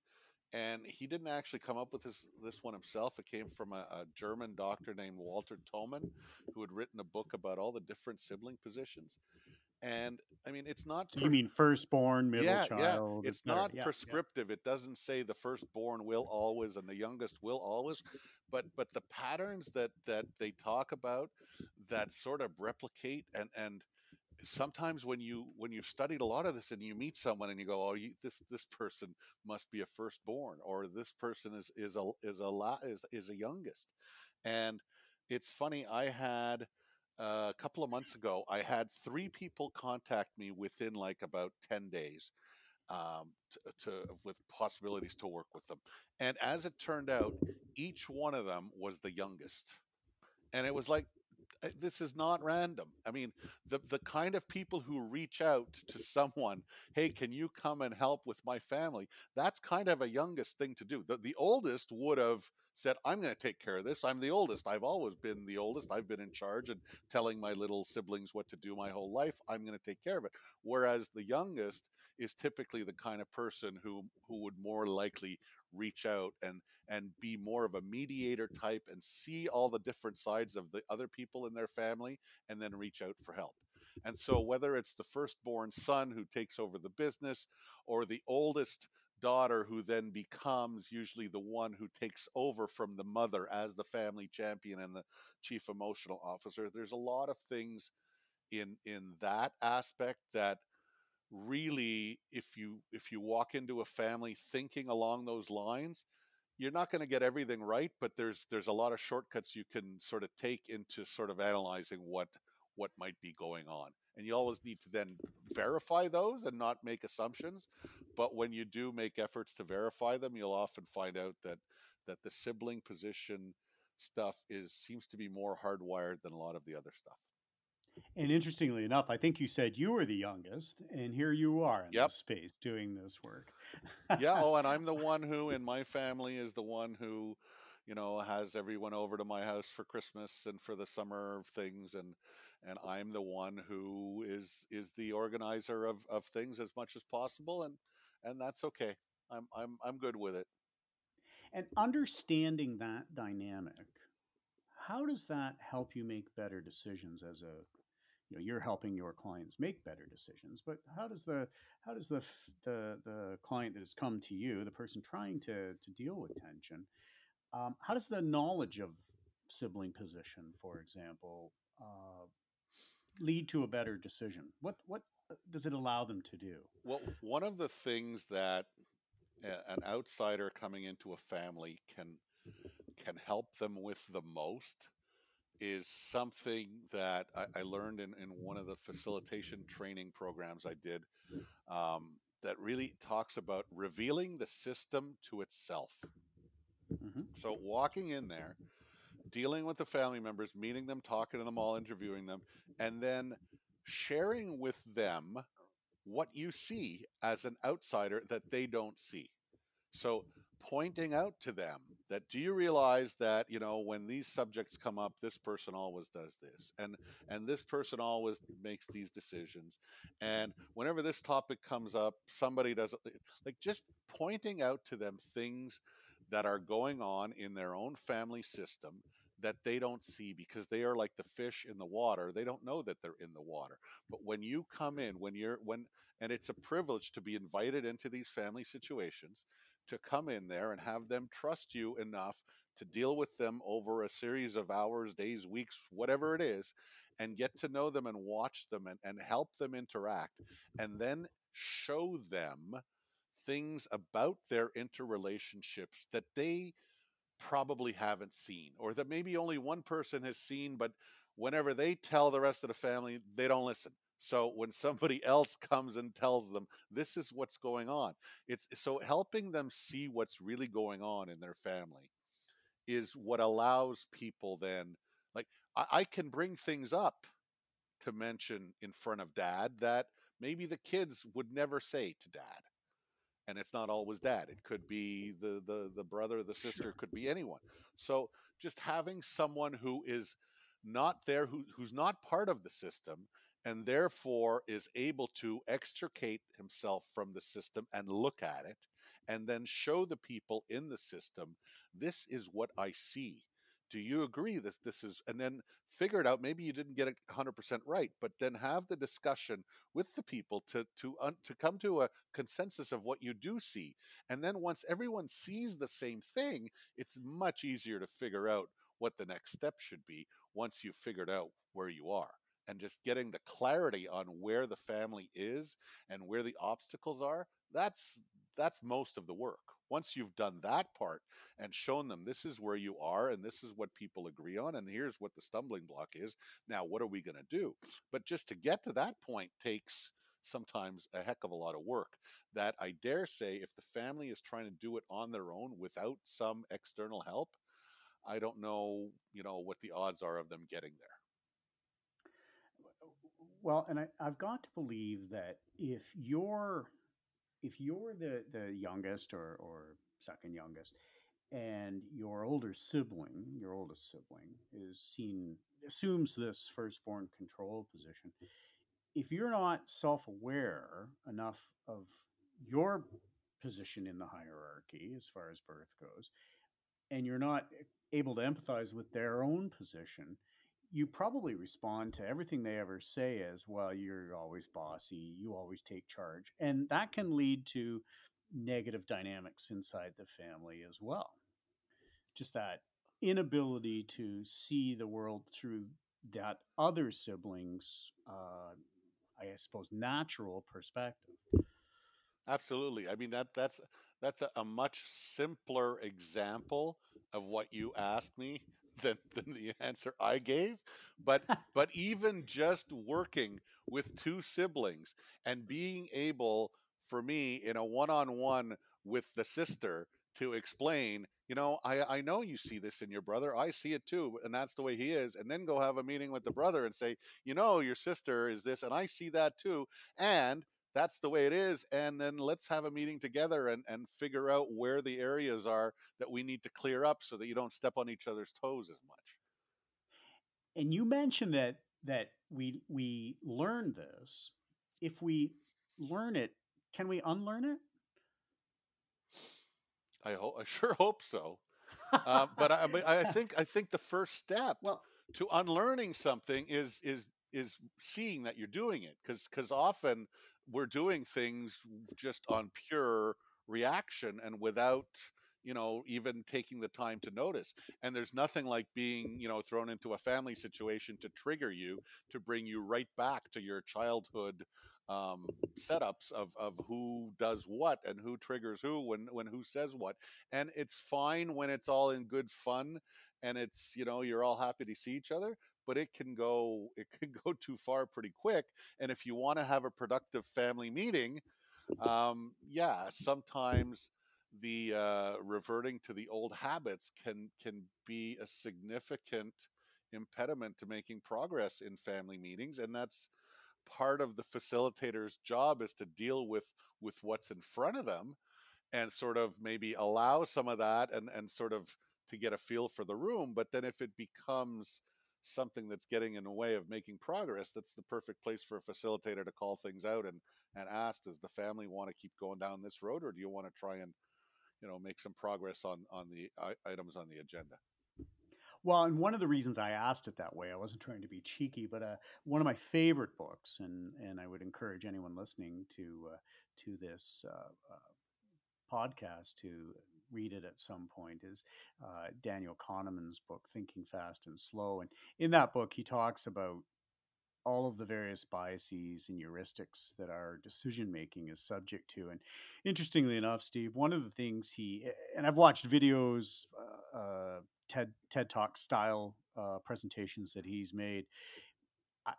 And he didn't actually come up with this one himself. It came from a German doctor named Walter Toman, who had written a book about all the different sibling positions. And I mean, it's not... You mean firstborn, middle child? Yeah. It's not prescriptive. Yeah. It doesn't say the firstborn will always and the youngest will always. But the patterns that they talk about that sort of replicate and sometimes when you've studied a lot of this and you meet someone and you go, oh, this person must be a firstborn, or this person is a youngest. And it's funny, I had a couple of months ago, I had 3 people contact me within like about 10 days with possibilities to work with them. And as it turned out, each one of them was the youngest. And it was like, this is not random. I mean, the kind of people who reach out to someone, hey, can you come and help with my family? That's kind of a youngest thing to do. The oldest would have said, I'm going to take care of this. I'm the oldest. I've always been the oldest. I've been in charge and telling my little siblings what to do my whole life. I'm going to take care of it. Whereas the youngest is typically the kind of person who would more likely reach out and be more of a mediator type and see all the different sides of the other people in their family and then reach out for help. And so whether it's the firstborn son who takes over the business or the oldest daughter who then becomes usually the one who takes over from the mother as the family champion and the chief emotional officer, there's a lot of things in that aspect that really, if you walk into a family thinking along those lines, you're not going to get everything right, but there's a lot of shortcuts you can sort of take into sort of analyzing what might be going on. And you always need to then verify those and not make assumptions. But when you do make efforts to verify them, you'll often find out that the sibling position stuff seems to be more hardwired than a lot of the other stuff. And interestingly enough, I think you said you were the youngest, and here you are in this space doing this work. Yeah. Oh, and I'm the one who in my family is the one who, you know, has everyone over to my house for Christmas and for the summer things. And I'm the one who is the organizer of things as much as possible. And that's okay. I'm good with it. And understanding that dynamic, how does that help you make better decisions as a, you know, you're helping your clients make better decisions, but how does the client that has come to you, the person trying to deal with tension, how does the knowledge of sibling position, for example, lead to a better decision? What does it allow them to do? Well, one of the things that an outsider coming into a family can help them with the most is something that I learned in one of the facilitation training programs I did that really talks about revealing the system to itself. Mm-hmm. So walking in there, dealing with the family members, meeting them, talking to them all, interviewing them, and then sharing with them what you see as an outsider that they don't see. So pointing out to them that, do you realize that, you know, when these subjects come up, this person always does this, and this person always makes these decisions. And whenever this topic comes up, somebody doesn't, like, just pointing out to them things that are going on in their own family system that they don't see because they are like the fish in the water. They don't know that they're in the water. But when you come in, and it's a privilege to be invited into these family situations, to come in there and have them trust you enough to deal with them over a series of hours, days, weeks, whatever it is, and get to know them and watch them and help them interact, and then show them things about their interrelationships that they probably haven't seen, or that maybe only one person has seen, but whenever they tell the rest of the family, they don't listen. So when somebody else comes and tells them, this is what's going on. It's so helping them see what's really going on in their family is what allows people then, like, I can bring things up to mention in front of dad that maybe the kids would never say to dad. And it's not always dad. It could be the brother, the sister, could be anyone. So just having someone who is not there, who's not part of the system, and therefore is able to extricate himself from the system and look at it, and then show the people in the system, this is what I see. Do you agree that this is, and then figure it out? Maybe you didn't get it 100% right, but then have the discussion with the people to come to a consensus of what you do see. And then once everyone sees the same thing, it's much easier to figure out what the next step should be once you've figured out where you are. And just getting the clarity on where the family is and where the obstacles are, that's most of the work. Once you've done that part and shown them this is where you are and this is what people agree on and here's what the stumbling block is, now what are we going to do? But just to get to that point takes sometimes a heck of a lot of work that I dare say if the family is trying to do it on their own without some external help, I don't know, you know, what the odds are of them getting there. Well, and I've got to believe that if you're the youngest or second youngest, and your oldest sibling is assumes this firstborn control position, if you're not self-aware enough of your position in the hierarchy as far as birth goes, and you're not able to empathize with their own position, you probably respond to everything they ever say as, well, you're always bossy, you always take charge. And that can lead to negative dynamics inside the family as well. Just that inability to see the world through that other sibling's, I suppose, natural perspective. Absolutely. I mean, that's a much simpler example of what you asked me than the answer I gave, but even just working with two siblings and being able for me in a one-on-one with the sister to explain, you know, I know you see this in your brother, I see it too, and that's the way he is, and then go have a meeting with the brother and say, you know, your sister is this, and I see that too, and that's the way it is, and then let's have a meeting together and figure out where the areas are that we need to clear up so that you don't step on each other's toes as much. And you mentioned that we learn this. If we learn it, can we unlearn it? I sure hope so. But I think the first step to unlearning something is seeing that you're doing it, because often we're doing things just on pure reaction and without, you know, even taking the time to notice. And there's nothing like being, you know, thrown into a family situation to trigger you, to bring you right back to your childhood setups of who does what and who triggers who when who says what. And it's fine when it's all in good fun and it's, you know, you're all happy to see each other. But it can go too far pretty quick. And if you want to have a productive family meeting, sometimes the reverting to the old habits can be a significant impediment to making progress in family meetings. And that's part of the facilitator's job, is to deal with what's in front of them and sort of maybe allow some of that and sort of to get a feel for the room. But then if it becomes something that's getting in the way of making progress, that's the perfect place for a facilitator to call things out and ask, does the family want to keep going down this road, or do you want to try and, you know, make some progress on the items on the agenda? Well, and one of the reasons I asked it that way, I wasn't trying to be cheeky, but one of my favorite books, and I would encourage anyone listening to this podcast to read it at some point, is Daniel Kahneman's book, Thinking Fast and Slow. And in that book, he talks about all of the various biases and heuristics that our decision-making is subject to. And interestingly enough, Steve, one of the things and I've watched videos, TED Talk style presentations that he's made,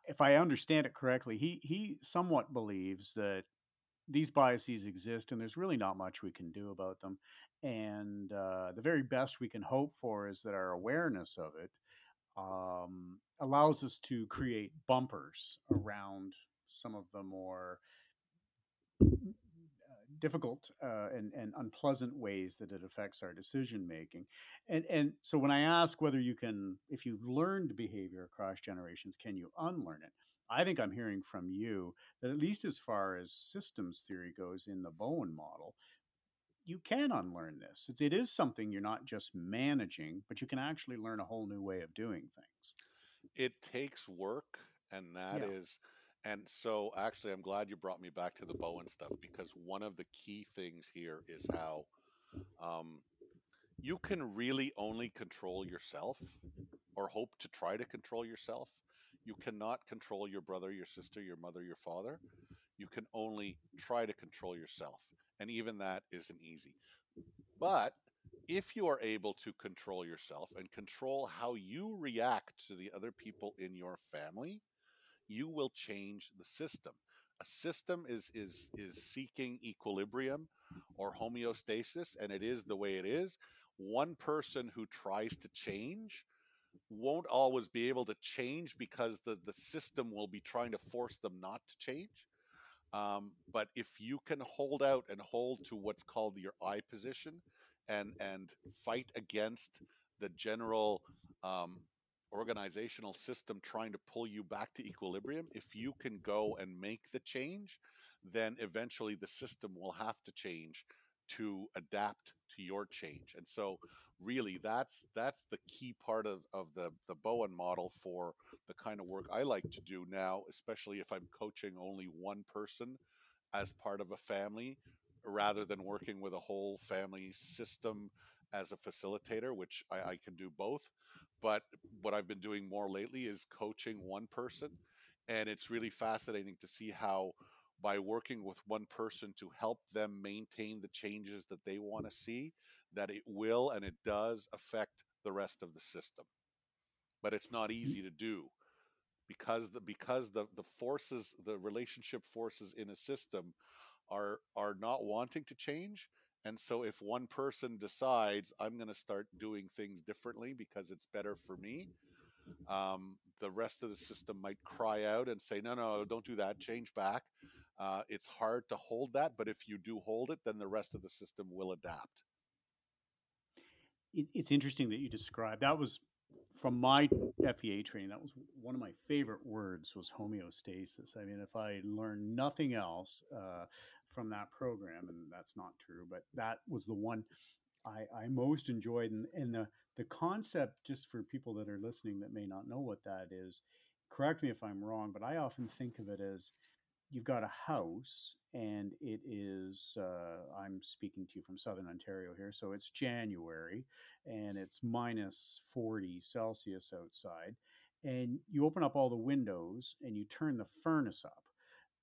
if I understand it correctly, he somewhat believes that these biases exist and there's really not much we can do about them. And the very best we can hope for is that our awareness of it allows us to create bumpers around some of the more difficult and unpleasant ways that it affects our decision making. And so when I ask whether you can, if you've learned behavior across generations, can you unlearn it? I think I'm hearing from you that at least as far as systems theory goes in the Bowen model, you can unlearn this. It is something you're not just managing, but you can actually learn a whole new way of doing things. It takes work, and that is... And so actually, I'm glad you brought me back to the Bowen stuff, because one of the key things here is how you can really only control yourself, or hope to try to control yourself. You cannot control your brother, your sister, your mother, your father. You can only try to control yourself. And even that isn't easy. But if you are able to control yourself and control how you react to the other people in your family, you will change the system. A system is seeking equilibrium or homeostasis, and it is the way it is. One person who tries to change won't always be able to change, because the system will be trying to force them not to change. But if you can hold out and hold to what's called your I position, and fight against the general organizational system trying to pull you back to equilibrium, if you can go and make the change, then eventually the system will have to change to adapt to your change. And so really that's the key part of the Bowen model for the kind of work I like to do now, especially if I'm coaching only one person as part of a family, rather than working with a whole family system as a facilitator, which I can do both. But what I've been doing more lately is coaching one person. And it's really fascinating to see how by working with one person to help them maintain the changes that they want to see, that it will and it does affect the rest of the system. But it's not easy to do, because the forces, the relationship forces in a system are not wanting to change. And so if one person decides, I'm going to start doing things differently because it's better for me, the rest of the system might cry out and say, no, don't do that, change back. It's hard to hold that, but if you do hold it, then the rest of the system will adapt. It's interesting that you described, that was from my FEA training, that was one of my favorite words, was homeostasis. I mean, if I learned nothing else from that program, and that's not true, but that was the one I most enjoyed. And the concept, just for people that are listening that may not know what that is, correct me if I'm wrong, but I often think of it as you've got a house and it is, I'm speaking to you from Southern Ontario here. So it's January and it's minus 40 Celsius outside, and you open up all the windows and you turn the furnace up.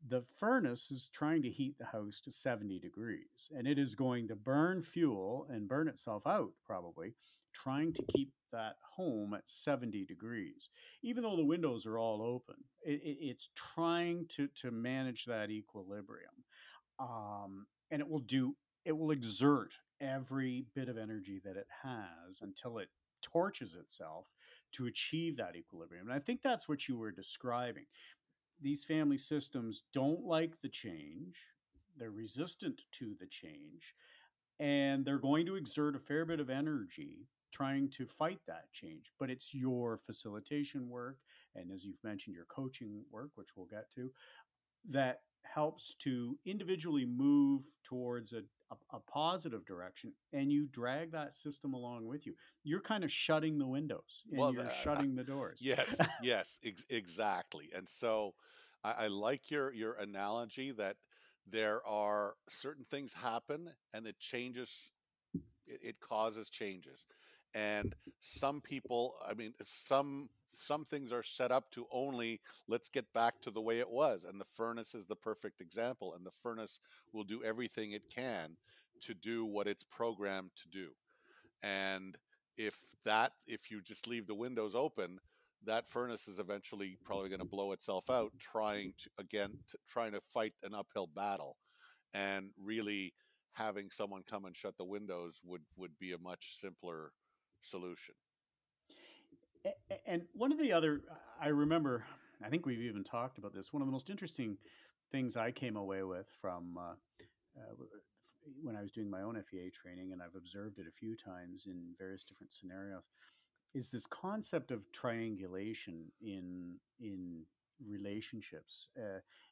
The furnace is trying to heat the house to 70 degrees, and it is going to burn fuel and burn itself out, probably, trying to keep that home at 70 degrees. Even though the windows are all open, it's trying to manage that equilibrium. And it will exert every bit of energy that it has until it torches itself to achieve that equilibrium. And I think that's what you were describing. These family systems don't like the change. They're resistant to the change, and they're going to exert a fair bit of energy trying to fight that change. But it's your facilitation work, and as you've mentioned, your coaching work, which we'll get to, that helps to individually move towards a positive direction, and you drag that system along with you. You're kind of shutting the windows and shutting the doors. Yes, exactly. And so I like your analogy that there are certain things happen and it changes, it causes changes. And some people, I mean, some things are set up to only, let's get back to the way it was. And the furnace is the perfect example. And the furnace will do everything it can to do what it's programmed to do. And if you just leave the windows open, that furnace is eventually probably going to blow itself out, trying to fight an uphill battle. And really having someone come and shut the windows would be a much simpler solution. And one of the other, I remember, I think we've even talked about this, one of the most interesting things I came away with from when I was doing my own FEA training, and I've observed it a few times in various different scenarios, is this concept of triangulation in relationships.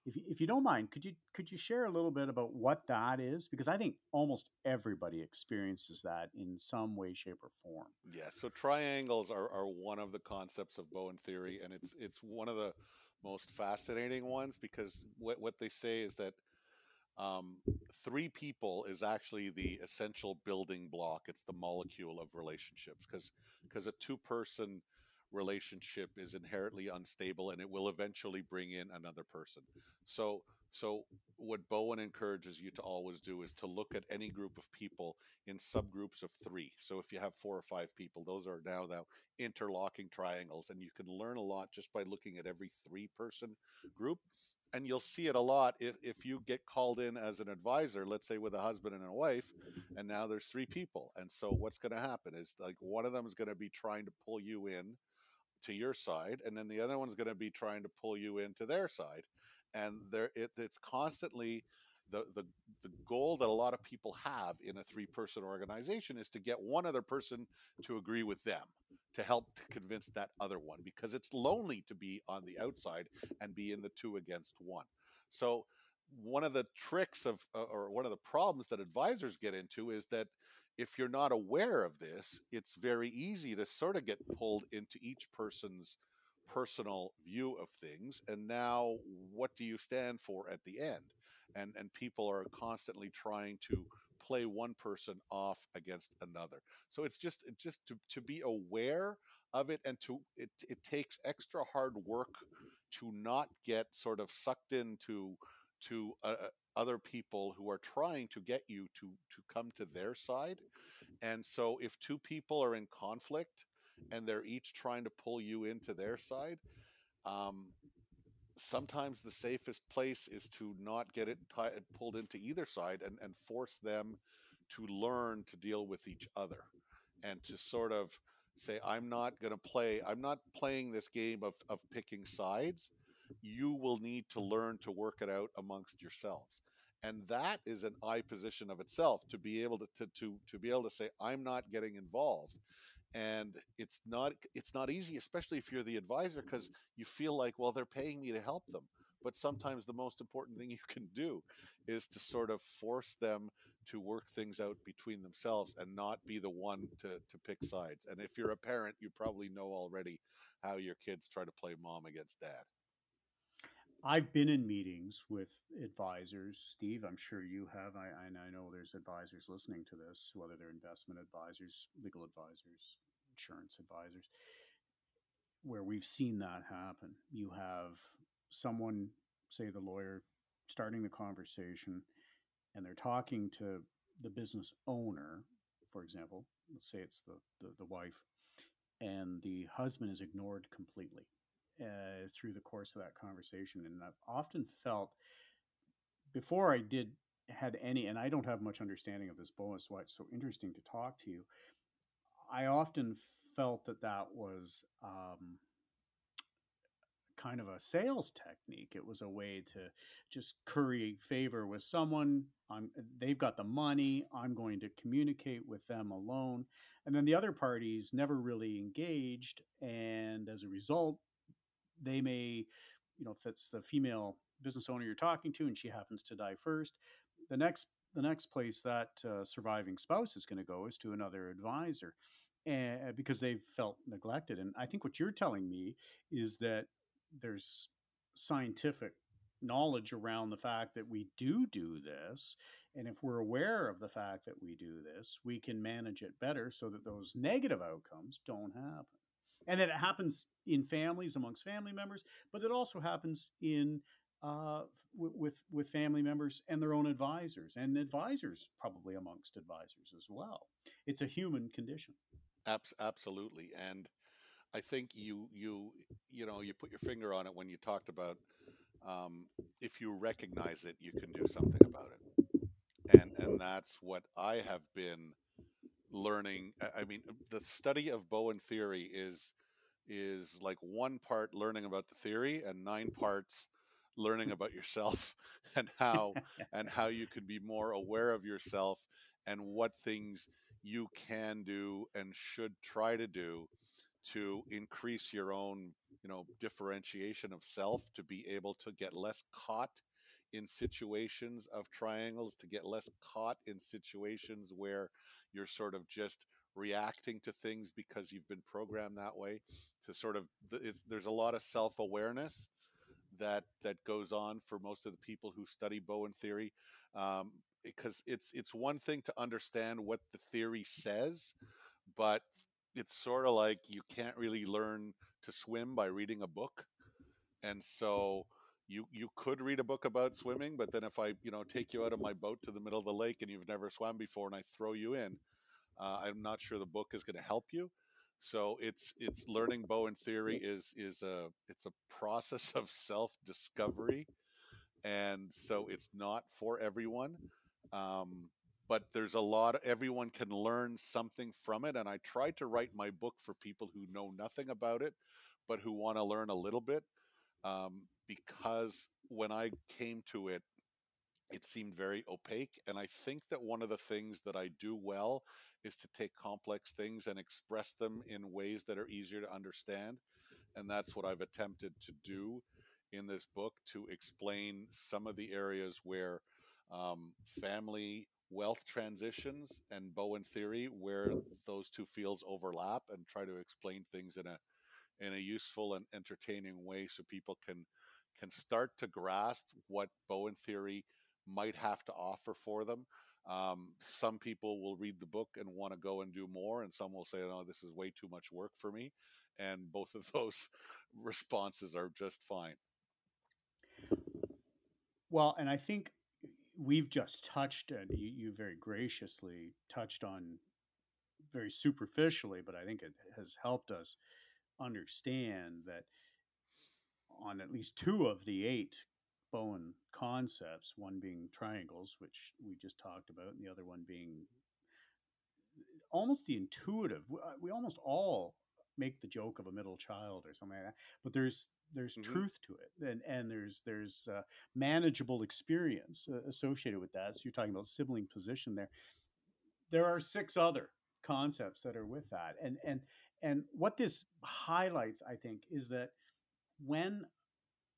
If you don't mind, could you share a little bit about what that is? Because I think almost everybody experiences that in some way, shape, or form. Yeah. So triangles are one of the concepts of Bowen theory, and it's one of the most fascinating ones, because what they say is that three people is actually the essential building block. It's the molecule of relationships, because a two-person relationship is inherently unstable, and it will eventually bring in another person. So what Bowen encourages you to always do is to look at any group of people in subgroups of three. So if you have four or five people, those are now the interlocking triangles, and you can learn a lot just by looking at every three-person group. And you'll see it a lot if you get called in as an advisor, let's say with a husband and a wife, and now there's three people. And so what's going to happen is, like, one of them is going to be trying to pull you in to your side, and then the other one's going to be trying to pull you into their side. And it's constantly the goal that a lot of people have in a three-person organization is to get one other person to agree with them, to help convince that other one, because it's lonely to be on the outside and be in the two against one. So one of the tricks or one of the problems that advisors get into is that if you're not aware of this, it's very easy to sort of get pulled into each person's personal view of things. And now what do you stand for at the end? And people are constantly trying to play one person off against another. So it's just to be aware of it, and it takes extra hard work to not get sort of sucked into other people who are trying to get you to come to their side. And so if two people are in conflict and they're each trying to pull you into their side, sometimes the safest place is to not get it pulled into either side and force them to learn to deal with each other, and to sort of say, I'm not playing this game of picking sides. You will need to learn to work it out amongst yourselves. And that is an I position of itself, to be able to be able to say, I'm not getting involved. And it's not easy, especially if you're the advisor, because you feel like, well, they're paying me to help them. But sometimes the most important thing you can do is to sort of force them to work things out between themselves and not be the one to pick sides. And if you're a parent, you probably know already how your kids try to play mom against dad. I've been in meetings with advisors, Steve, I'm sure you have. I know there's advisors listening to this, whether they're investment advisors, legal advisors, insurance advisors, where we've seen that happen. You have someone, say the lawyer, starting the conversation, and they're talking to the business owner, for example, let's say it's the wife, and the husband is ignored completely through the course of that conversation. And I've often felt, before I had any, and I don't have much understanding of this, bonus, why it's so interesting to talk to you, I often felt that was kind of a sales technique. It was a way to just curry favor with someone. They've got the money, I'm going to communicate with them alone. And then the other party's never really engaged, and as a result, they may, if it's the female business owner you're talking to and she happens to die first, the next place that surviving spouse is going to go is to another advisor, and because they've felt neglected. And I think what you're telling me is that there's scientific knowledge around the fact that we do this. And if we're aware of the fact that we do this, we can manage it better so that those negative outcomes don't happen. And that it happens in families, amongst family members, but it also happens in with family members and their own advisors, and advisors probably amongst advisors as well. It's a human condition. Absolutely. And I think you know, you put your finger on it when you talked about if you recognize it, you can do something about it. And that's what I have been learning. I mean, the study of Bowen theory is like 1 part learning about the theory and 9 parts learning about yourself and how you can be more aware of yourself and what things you can do and should try to do to increase your own, you know, differentiation of self, to be able to get less caught in situations of triangles, to get less caught in situations where you're sort of just reacting to things because you've been programmed that way. To sort of, there's a lot of self-awareness that goes on for most of the people who study Bowen theory, because it's one thing to understand what the theory says, but it's sort of like you can't really learn to swim by reading a book. And so you could read a book about swimming, but then if I, you know, take you out of my boat to the middle of the lake and you've never swam before and I throw you in, I'm not sure the book is going to help you. So it's learning Bowen theory is a process of self-discovery. And so it's not for everyone. But there's a lot, everyone can learn something from it. And I tried to write my book for people who know nothing about it, but who want to learn a little bit. Because when I came to it, it seemed very opaque. And I think that one of the things that I do well is to take complex things and express them in ways that are easier to understand. And that's what I've attempted to do in this book, to explain some of the areas where family wealth transitions and Bowen theory, where those two fields overlap, and try to explain things in a useful and entertaining way, so people can start to grasp what Bowen theory might have to offer for them. Some people will read the book and want to go and do more, and some will say, "No, this is way too much work for me." And both of those responses are just fine. Well, and I think we've just touched, and you very graciously touched on very superficially, but I think it has helped us understand that on at least 2 of the 8 Bowen concepts, one being triangles, which we just talked about, and the other one being almost the intuitive. We almost all make the joke of a middle child or something like that, but there's mm-hmm. truth to it, and there's manageable experience associated with that. So you're talking about sibling position there. There are 6 other concepts that are with that, and what this highlights, I think, is that when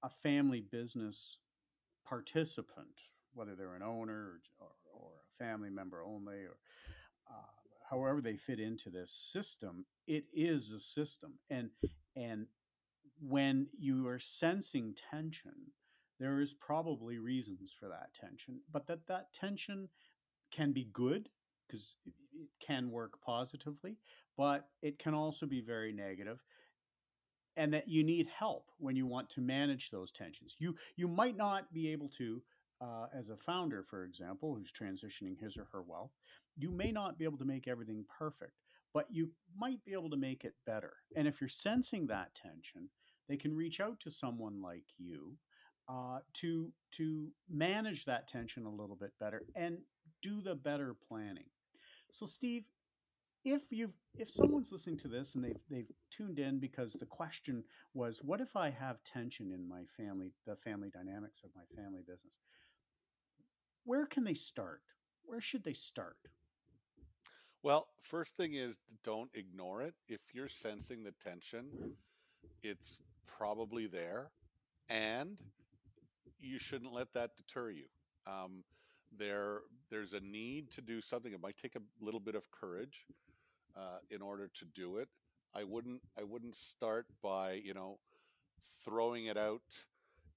a family business participant, whether they're an owner or a family member only, or however they fit into this system, it is a system. And when you are sensing tension, there is probably reasons for that tension, but that tension can be good, because it can work positively, but it can also be very negative, and that you need help when you want to manage those tensions. You might not be able to, as a founder, for example, who's transitioning his or her wealth, you may not be able to make everything perfect, but you might be able to make it better. And if you're sensing that tension, they can reach out to someone like you to manage that tension a little bit better and do the better planning. So, Steve, if someone's listening to this and they've tuned in because the question was, what if I have tension in my family, the family dynamics of my family business? Where can they start? Where should they start? Well, first thing is, don't ignore it. If you're sensing the tension, it's probably there, and you shouldn't let that deter you. There's a need to do something. It might take a little bit of courage in order to do it. I wouldn't start by, you know, throwing it out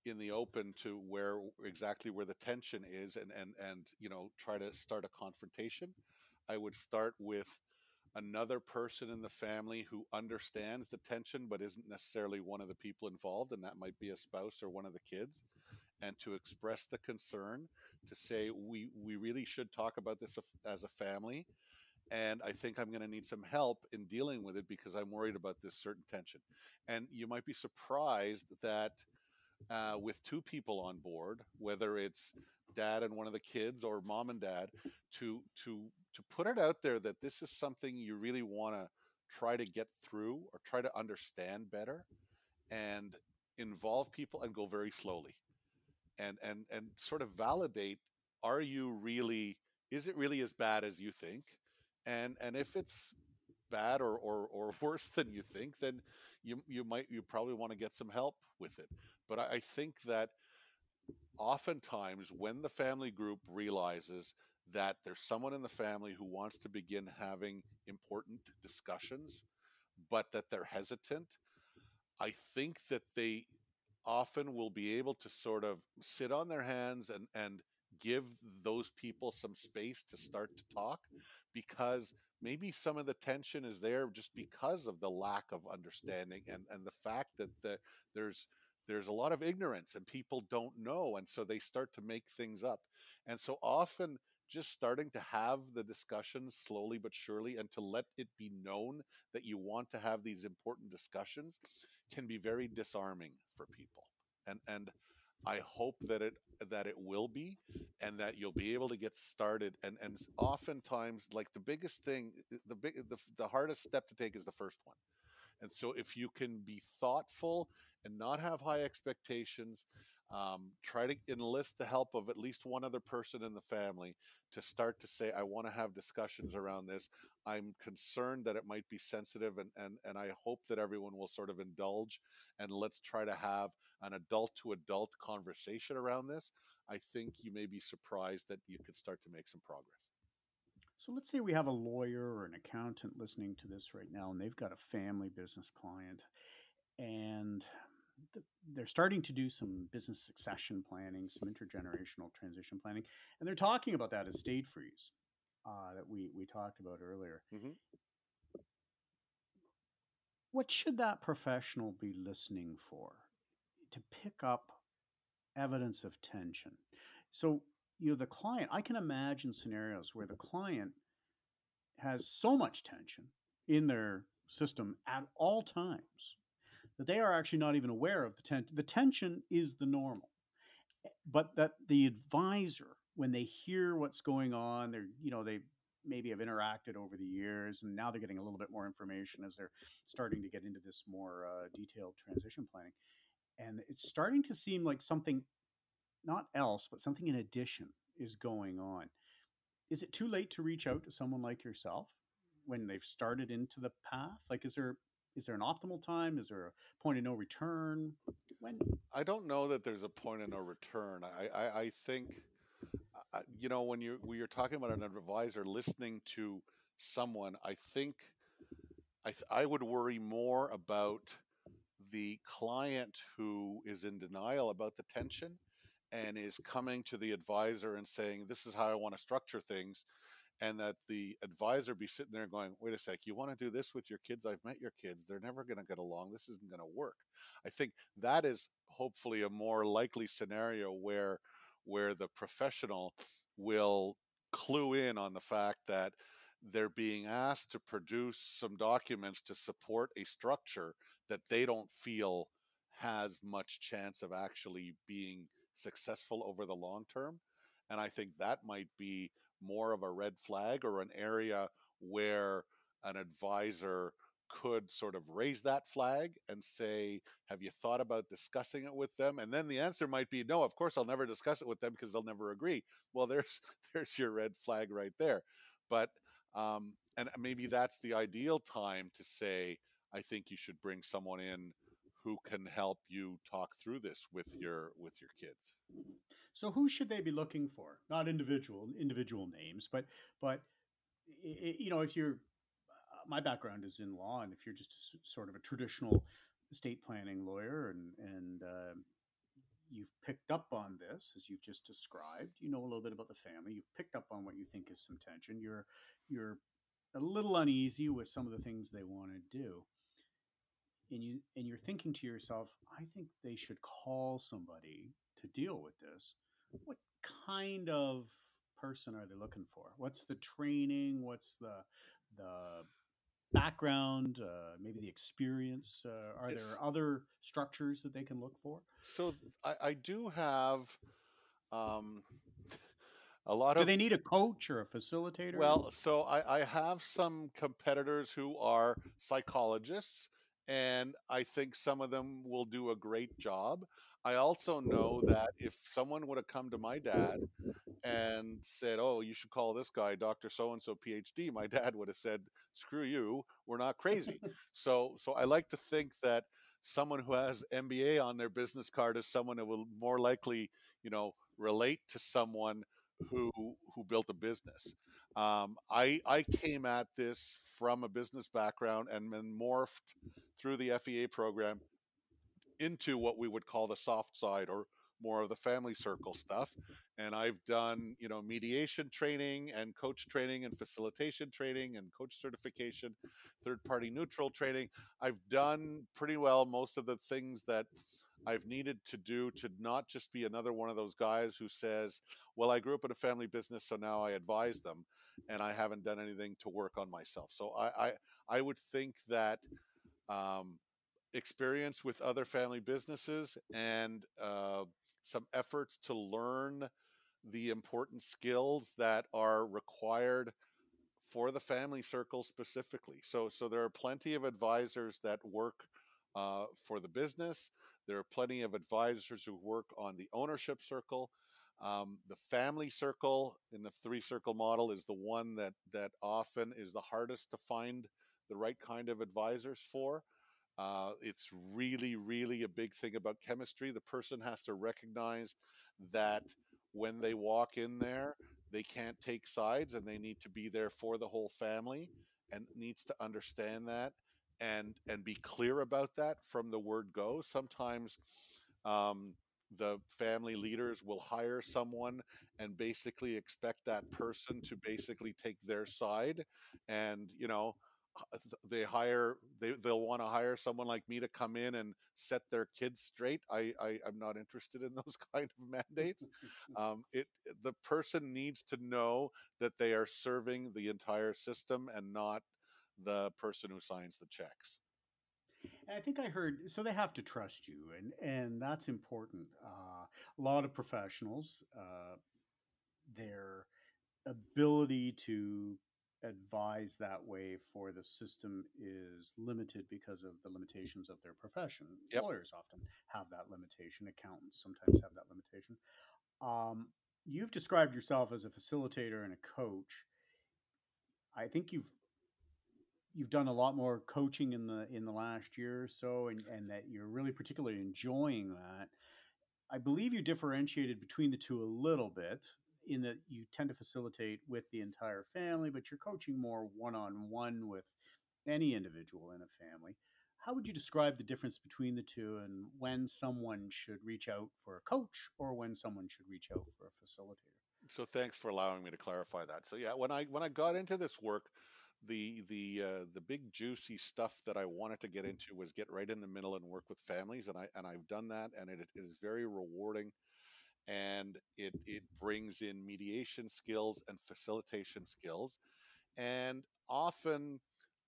in the open to where exactly where the tension is, and you know, try to start a confrontation. I would start with another person in the family who understands the tension but isn't necessarily one of the people involved, and that might be a spouse or one of the kids, and to express the concern, to say, we really should talk about this as a family, And I think I'm going to need some help in dealing with it because I'm worried about this certain tension. And you might be surprised that with two people on board, whether it's dad and one of the kids or mom and dad, to put it out there that this is something you really want to try to get through or try to understand better, and involve people and go very slowly, and sort of validate, is it really as bad as you think? And if it's bad or worse than you think, then you probably want to get some help with it. But I think that oftentimes when the family group realizes that there's someone in the family who wants to begin having important discussions, but that they're hesitant, I think that they often will be able to sort of sit on their hands and give those people some space to start to talk, because maybe some of the tension is there just because of the lack of understanding and the fact that there's a lot of ignorance and people don't know, and so they start to make things up. And so often just starting to have the discussions slowly but surely, and to let it be known that you want to have these important discussions, can be very disarming for people. And I hope that it will be, and that you'll be able to get started. And oftentimes, like the biggest thing, the hardest step to take is the first one. And so if you can be thoughtful and not have high expectations, try to enlist the help of at least one other person in the family to start to say, I want to have discussions around this. I'm concerned that it might be sensitive, and I hope that everyone will sort of indulge, and let's try to have an adult-to-adult conversation around this. I think you may be surprised that you could start to make some progress. So let's say we have a lawyer or an accountant listening to this right now, and they've got a family business client, and they're starting to do some business succession planning, some intergenerational transition planning, and they're talking about that estate freeze that we talked about earlier. Mm-hmm. What should that professional be listening for to pick up evidence of tension? So, you know, the client, I can imagine scenarios where the client has so much tension in their system at all times that they are actually not even aware of the tension. The tension is the normal, but that the advisor, when they hear what's going on, they maybe have interacted over the years, and now they're getting a little bit more information as they're starting to get into this more detailed transition planning. And it's starting to seem like something, not else, but something in addition is going on. Is it too late to reach out to someone like yourself when they've started into the path? Like, is there an optimal time? Is there a point of no return? When? I don't know that there's a point of no return. I think, you know, when you're talking about an advisor listening to someone, I think I would worry more about the client who is in denial about the tension and is coming to the advisor and saying, this is how I want to structure things. And that the advisor be sitting there going, wait a sec, you want to do this with your kids? I've met your kids. They're never going to get along. This isn't going to work. I think that is hopefully a more likely scenario where the professional will clue in on the fact that they're being asked to produce some documents to support a structure that they don't feel has much chance of actually being successful over the long term. And I think that might be more of a red flag, or an area where an advisor could sort of raise that flag and say, have you thought about discussing it with them? And then the answer might be, no, of course I'll never discuss it with them because they'll never agree. Well, there's your red flag right there. But and maybe that's the ideal time to say, I think you should bring someone in who can help you talk through this with your kids. So who should they be looking for? Not individual names, but you know, if you're, my background is in law, and if you're just sort of a traditional estate planning lawyer, and you've picked up on this as you've just described, you know a little bit about the family, you've picked up on what you think is some tension, you're a little uneasy with some of the things they want to do, and you're thinking to yourself, I think they should call somebody to deal with this. What kind of person are they looking for? What's the training? What's the background, maybe the experience? Are there other structures that they can look for? So I do have a lot of... Do they need a coach or a facilitator? Well, so I have some competitors who are psychologists, and I think some of them will do a great job. I also know that if someone would have come to my dad and said, oh, you should call this guy Dr. So-and-so PhD, my dad would have said, screw you, we're not crazy. So I like to think that someone who has MBA on their business card is someone who will more likely, relate to someone who built a business. I came at this from a business background and then morphed through the FEA program into what we would call the soft side, or more of the family circle stuff. And I've done, mediation training and coach training and facilitation training and coach certification, third-party neutral training. I've done pretty well most of the things that I've needed to do to not just be another one of those guys who says, well, I grew up in a family business, so now I advise them, and I haven't done anything to work on myself. So I would think that experience with other family businesses and some efforts to learn the important skills that are required for the family circle specifically. So there are plenty of advisors that work for the business. There are plenty of advisors who work on the ownership circle. The family circle in the three-circle model is the one that often is the hardest to find the right kind of advisors for. It's really, really a big thing about chemistry. The person has to recognize that when they walk in there, they can't take sides and they need to be there for the whole family, and needs to understand that and be clear about that from the word go. Sometimes the family leaders will hire someone and basically expect that person to basically take their side, and, they'll want to hire someone like me to come in and set their kids straight. I'm not interested in those kind of mandates. The person needs to know that they are serving the entire system and not the person who signs the checks. And I think I heard, so they have to trust you, and that's important. A lot of professionals, their ability to advise that way for the system is limited because of the limitations of their profession. Yep. Lawyers often have that limitation. Accountants sometimes have that limitation. You've described yourself as a facilitator and a coach. I think you've done a lot more coaching in the last year or so, and that you're really particularly enjoying that. I believe you differentiated between the two a little bit, in that you tend to facilitate with the entire family, but you're coaching more one-on-one with any individual in a family. How would you describe the difference between the two, and when someone should reach out for a coach or when someone should reach out for a facilitator? So thanks for allowing me to clarify that. So yeah, when I got into this work, the big juicy stuff that I wanted to get into was get right in the middle and work with families. And I've done that, and it is very rewarding. And it brings in mediation skills and facilitation skills, and often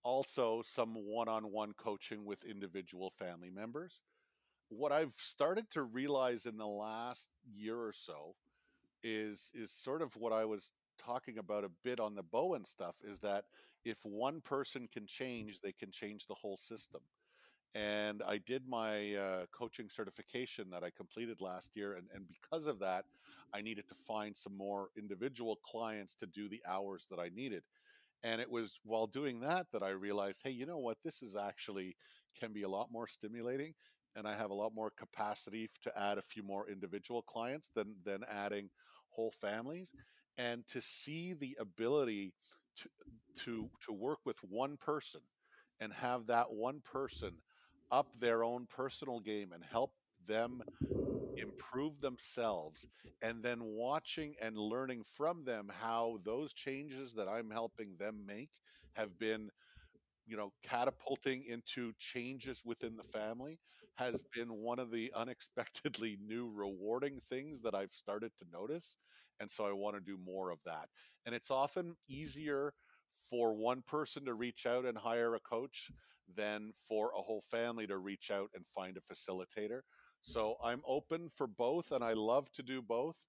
also some one-on-one coaching with individual family members. What I've started to realize in the last year or so is sort of what I was talking about a bit on the Bowen stuff, is that if one person can change, they can change the whole system. And I did my coaching certification that I completed last year. And because of that, I needed to find some more individual clients to do the hours that I needed. And it was while doing that that I realized, hey, you know what? This is actually can be a lot more stimulating. And I have a lot more capacity to add a few more individual clients than adding whole families. And to see the ability to work with one person and have that one person up their own personal game and help them improve themselves, and then watching and learning from them how those changes that I'm helping them make have been, catapulting into changes within the family, has been one of the unexpectedly new rewarding things that I've started to notice. And so I want to do more of that. And it's often easier for one person to reach out and hire a coach than for a whole family to reach out and find a facilitator. So I'm open for both, and I love to do both.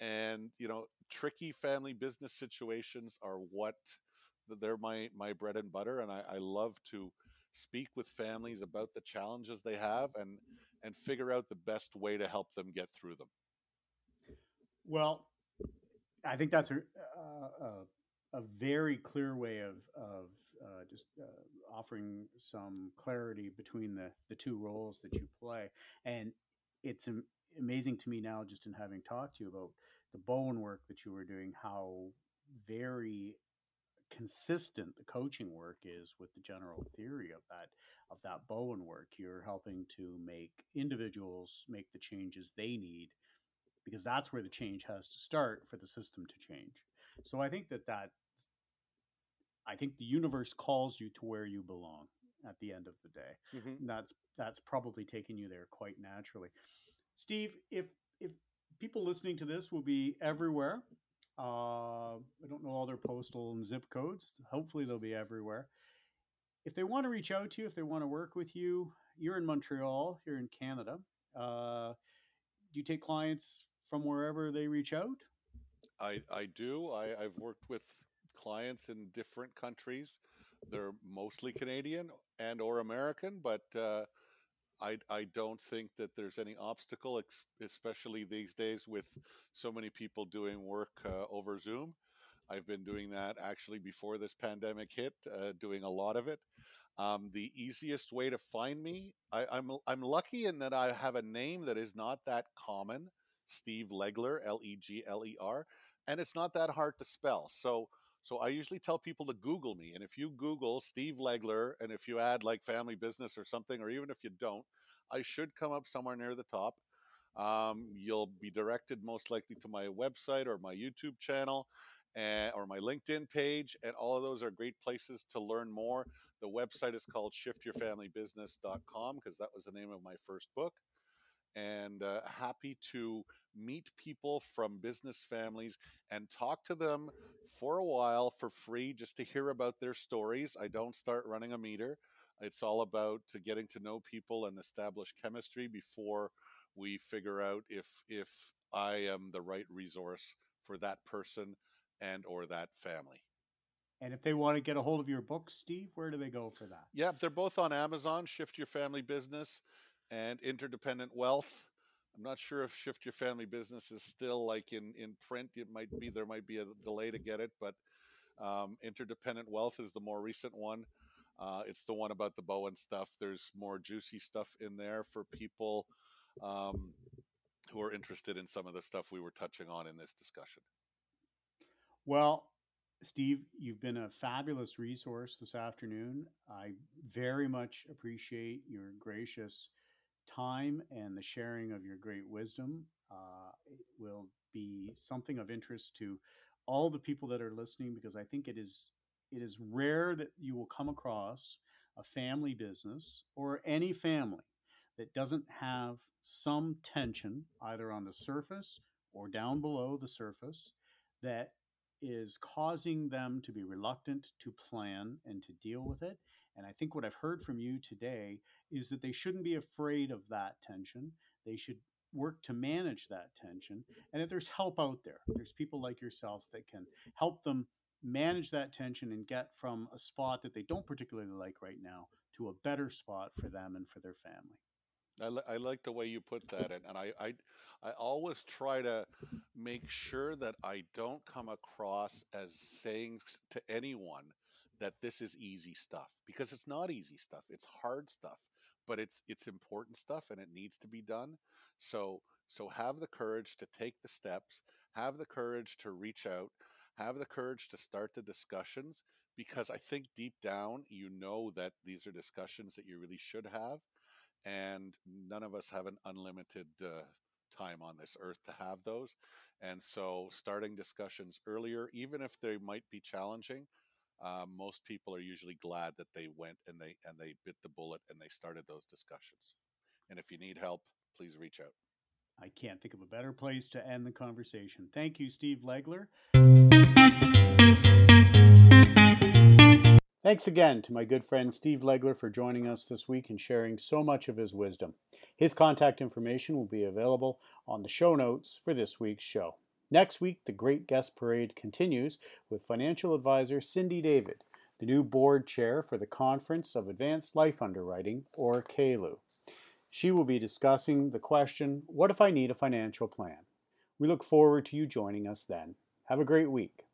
And, you know, tricky family business situations are what, they're my bread and butter. And I love to speak with families about the challenges they have and figure out the best way to help them get through them. Well, I think that's a very clear way of just offering some clarity between the two roles that you play. And it's amazing to me now, just in having talked to you about the Bowen work that you were doing, how very consistent the coaching work is with the general theory of that Bowen work. You're helping to make individuals make the changes they need, because that's where the change has to start for the system to change. So I think I think the universe calls you to where you belong at the end of the day. Mm-hmm. And that's probably taking you there quite naturally. Steve, if people listening to this will be everywhere, I don't know all their postal and zip codes. Hopefully they'll be everywhere. If they want to reach out to you, if they want to work with you, you're in Montreal, you're in Canada. Do you take clients from wherever they reach out? I do. I've worked with clients in different countries. They're mostly Canadian and or American, but I don't think that there's any obstacle, especially these days with so many people doing work over Zoom. I've been doing that actually before this pandemic hit, doing a lot of it. The easiest way to find me, I'm lucky in that I have a name that is not that common, Steve Legler, Legler, and it's not that hard to spell. So I usually tell people to Google me. And if you Google Steve Legler, and if you add like family business or something, or even if you don't, I should come up somewhere near the top. You'll be directed most likely to my website or my YouTube channel or my LinkedIn page. And all of those are great places to learn more. The website is called ShiftYourFamilyBusiness.com because that was the name of my first book. And happy to meet people from business families and talk to them for a while for free, just to hear about their stories. I don't start running a meter. It's all about getting to know people and establish chemistry before we figure out if I am the right resource for that person and or that family. And if they want to get a hold of your book, Steve, where do they go for that? Yeah, they're both on Amazon, Shift Your Family Business and Interdependent Wealth. I'm not sure if Shift Your Family Business is still like in print. It might be, there might be a delay to get it, but Interdependent Wealth is the more recent one. It's the one about the Bowen stuff. There's more juicy stuff in there for people who are interested in some of the stuff we were touching on in this discussion. Well, Steve, you've been a fabulous resource this afternoon. I very much appreciate your gracious time and the sharing of your great wisdom. It will be something of interest to all the people that are listening, because I think it is rare that you will come across a family business or any family that doesn't have some tension either on the surface or down below the surface that is causing them to be reluctant to plan and to deal with it. And I think what I've heard from you today is that they shouldn't be afraid of that tension. They should work to manage that tension, and that there's help out there. There's people like yourself that can help them manage that tension and get from a spot that they don't particularly like right now to a better spot for them and for their family. I like the way you put that, and I always try to make sure that I don't come across as saying to anyone that this is easy stuff, because it's not easy stuff. It's hard stuff, but it's important stuff, and it needs to be done. So have the courage to take the steps, have the courage to reach out, have the courage to start the discussions, because I think deep down you know that these are discussions that you really should have. And none of us have an unlimited time on this earth to have those. And so starting discussions earlier, even if they might be challenging, most people are usually glad that they went and they bit the bullet and they started those discussions. And if you need help, please reach out. I can't think of a better place to end the conversation. Thank you, Steve Legler. Thanks again to my good friend Steve Legler for joining us this week and sharing so much of his wisdom. His contact information will be available on the show notes for this week's show. Next week, the Great Guest Parade continues with financial advisor Cindy David, the new board chair for the Conference of Advanced Life Underwriting, or CALU. She will be discussing the question, what if I need a financial plan? We look forward to you joining us then. Have a great week.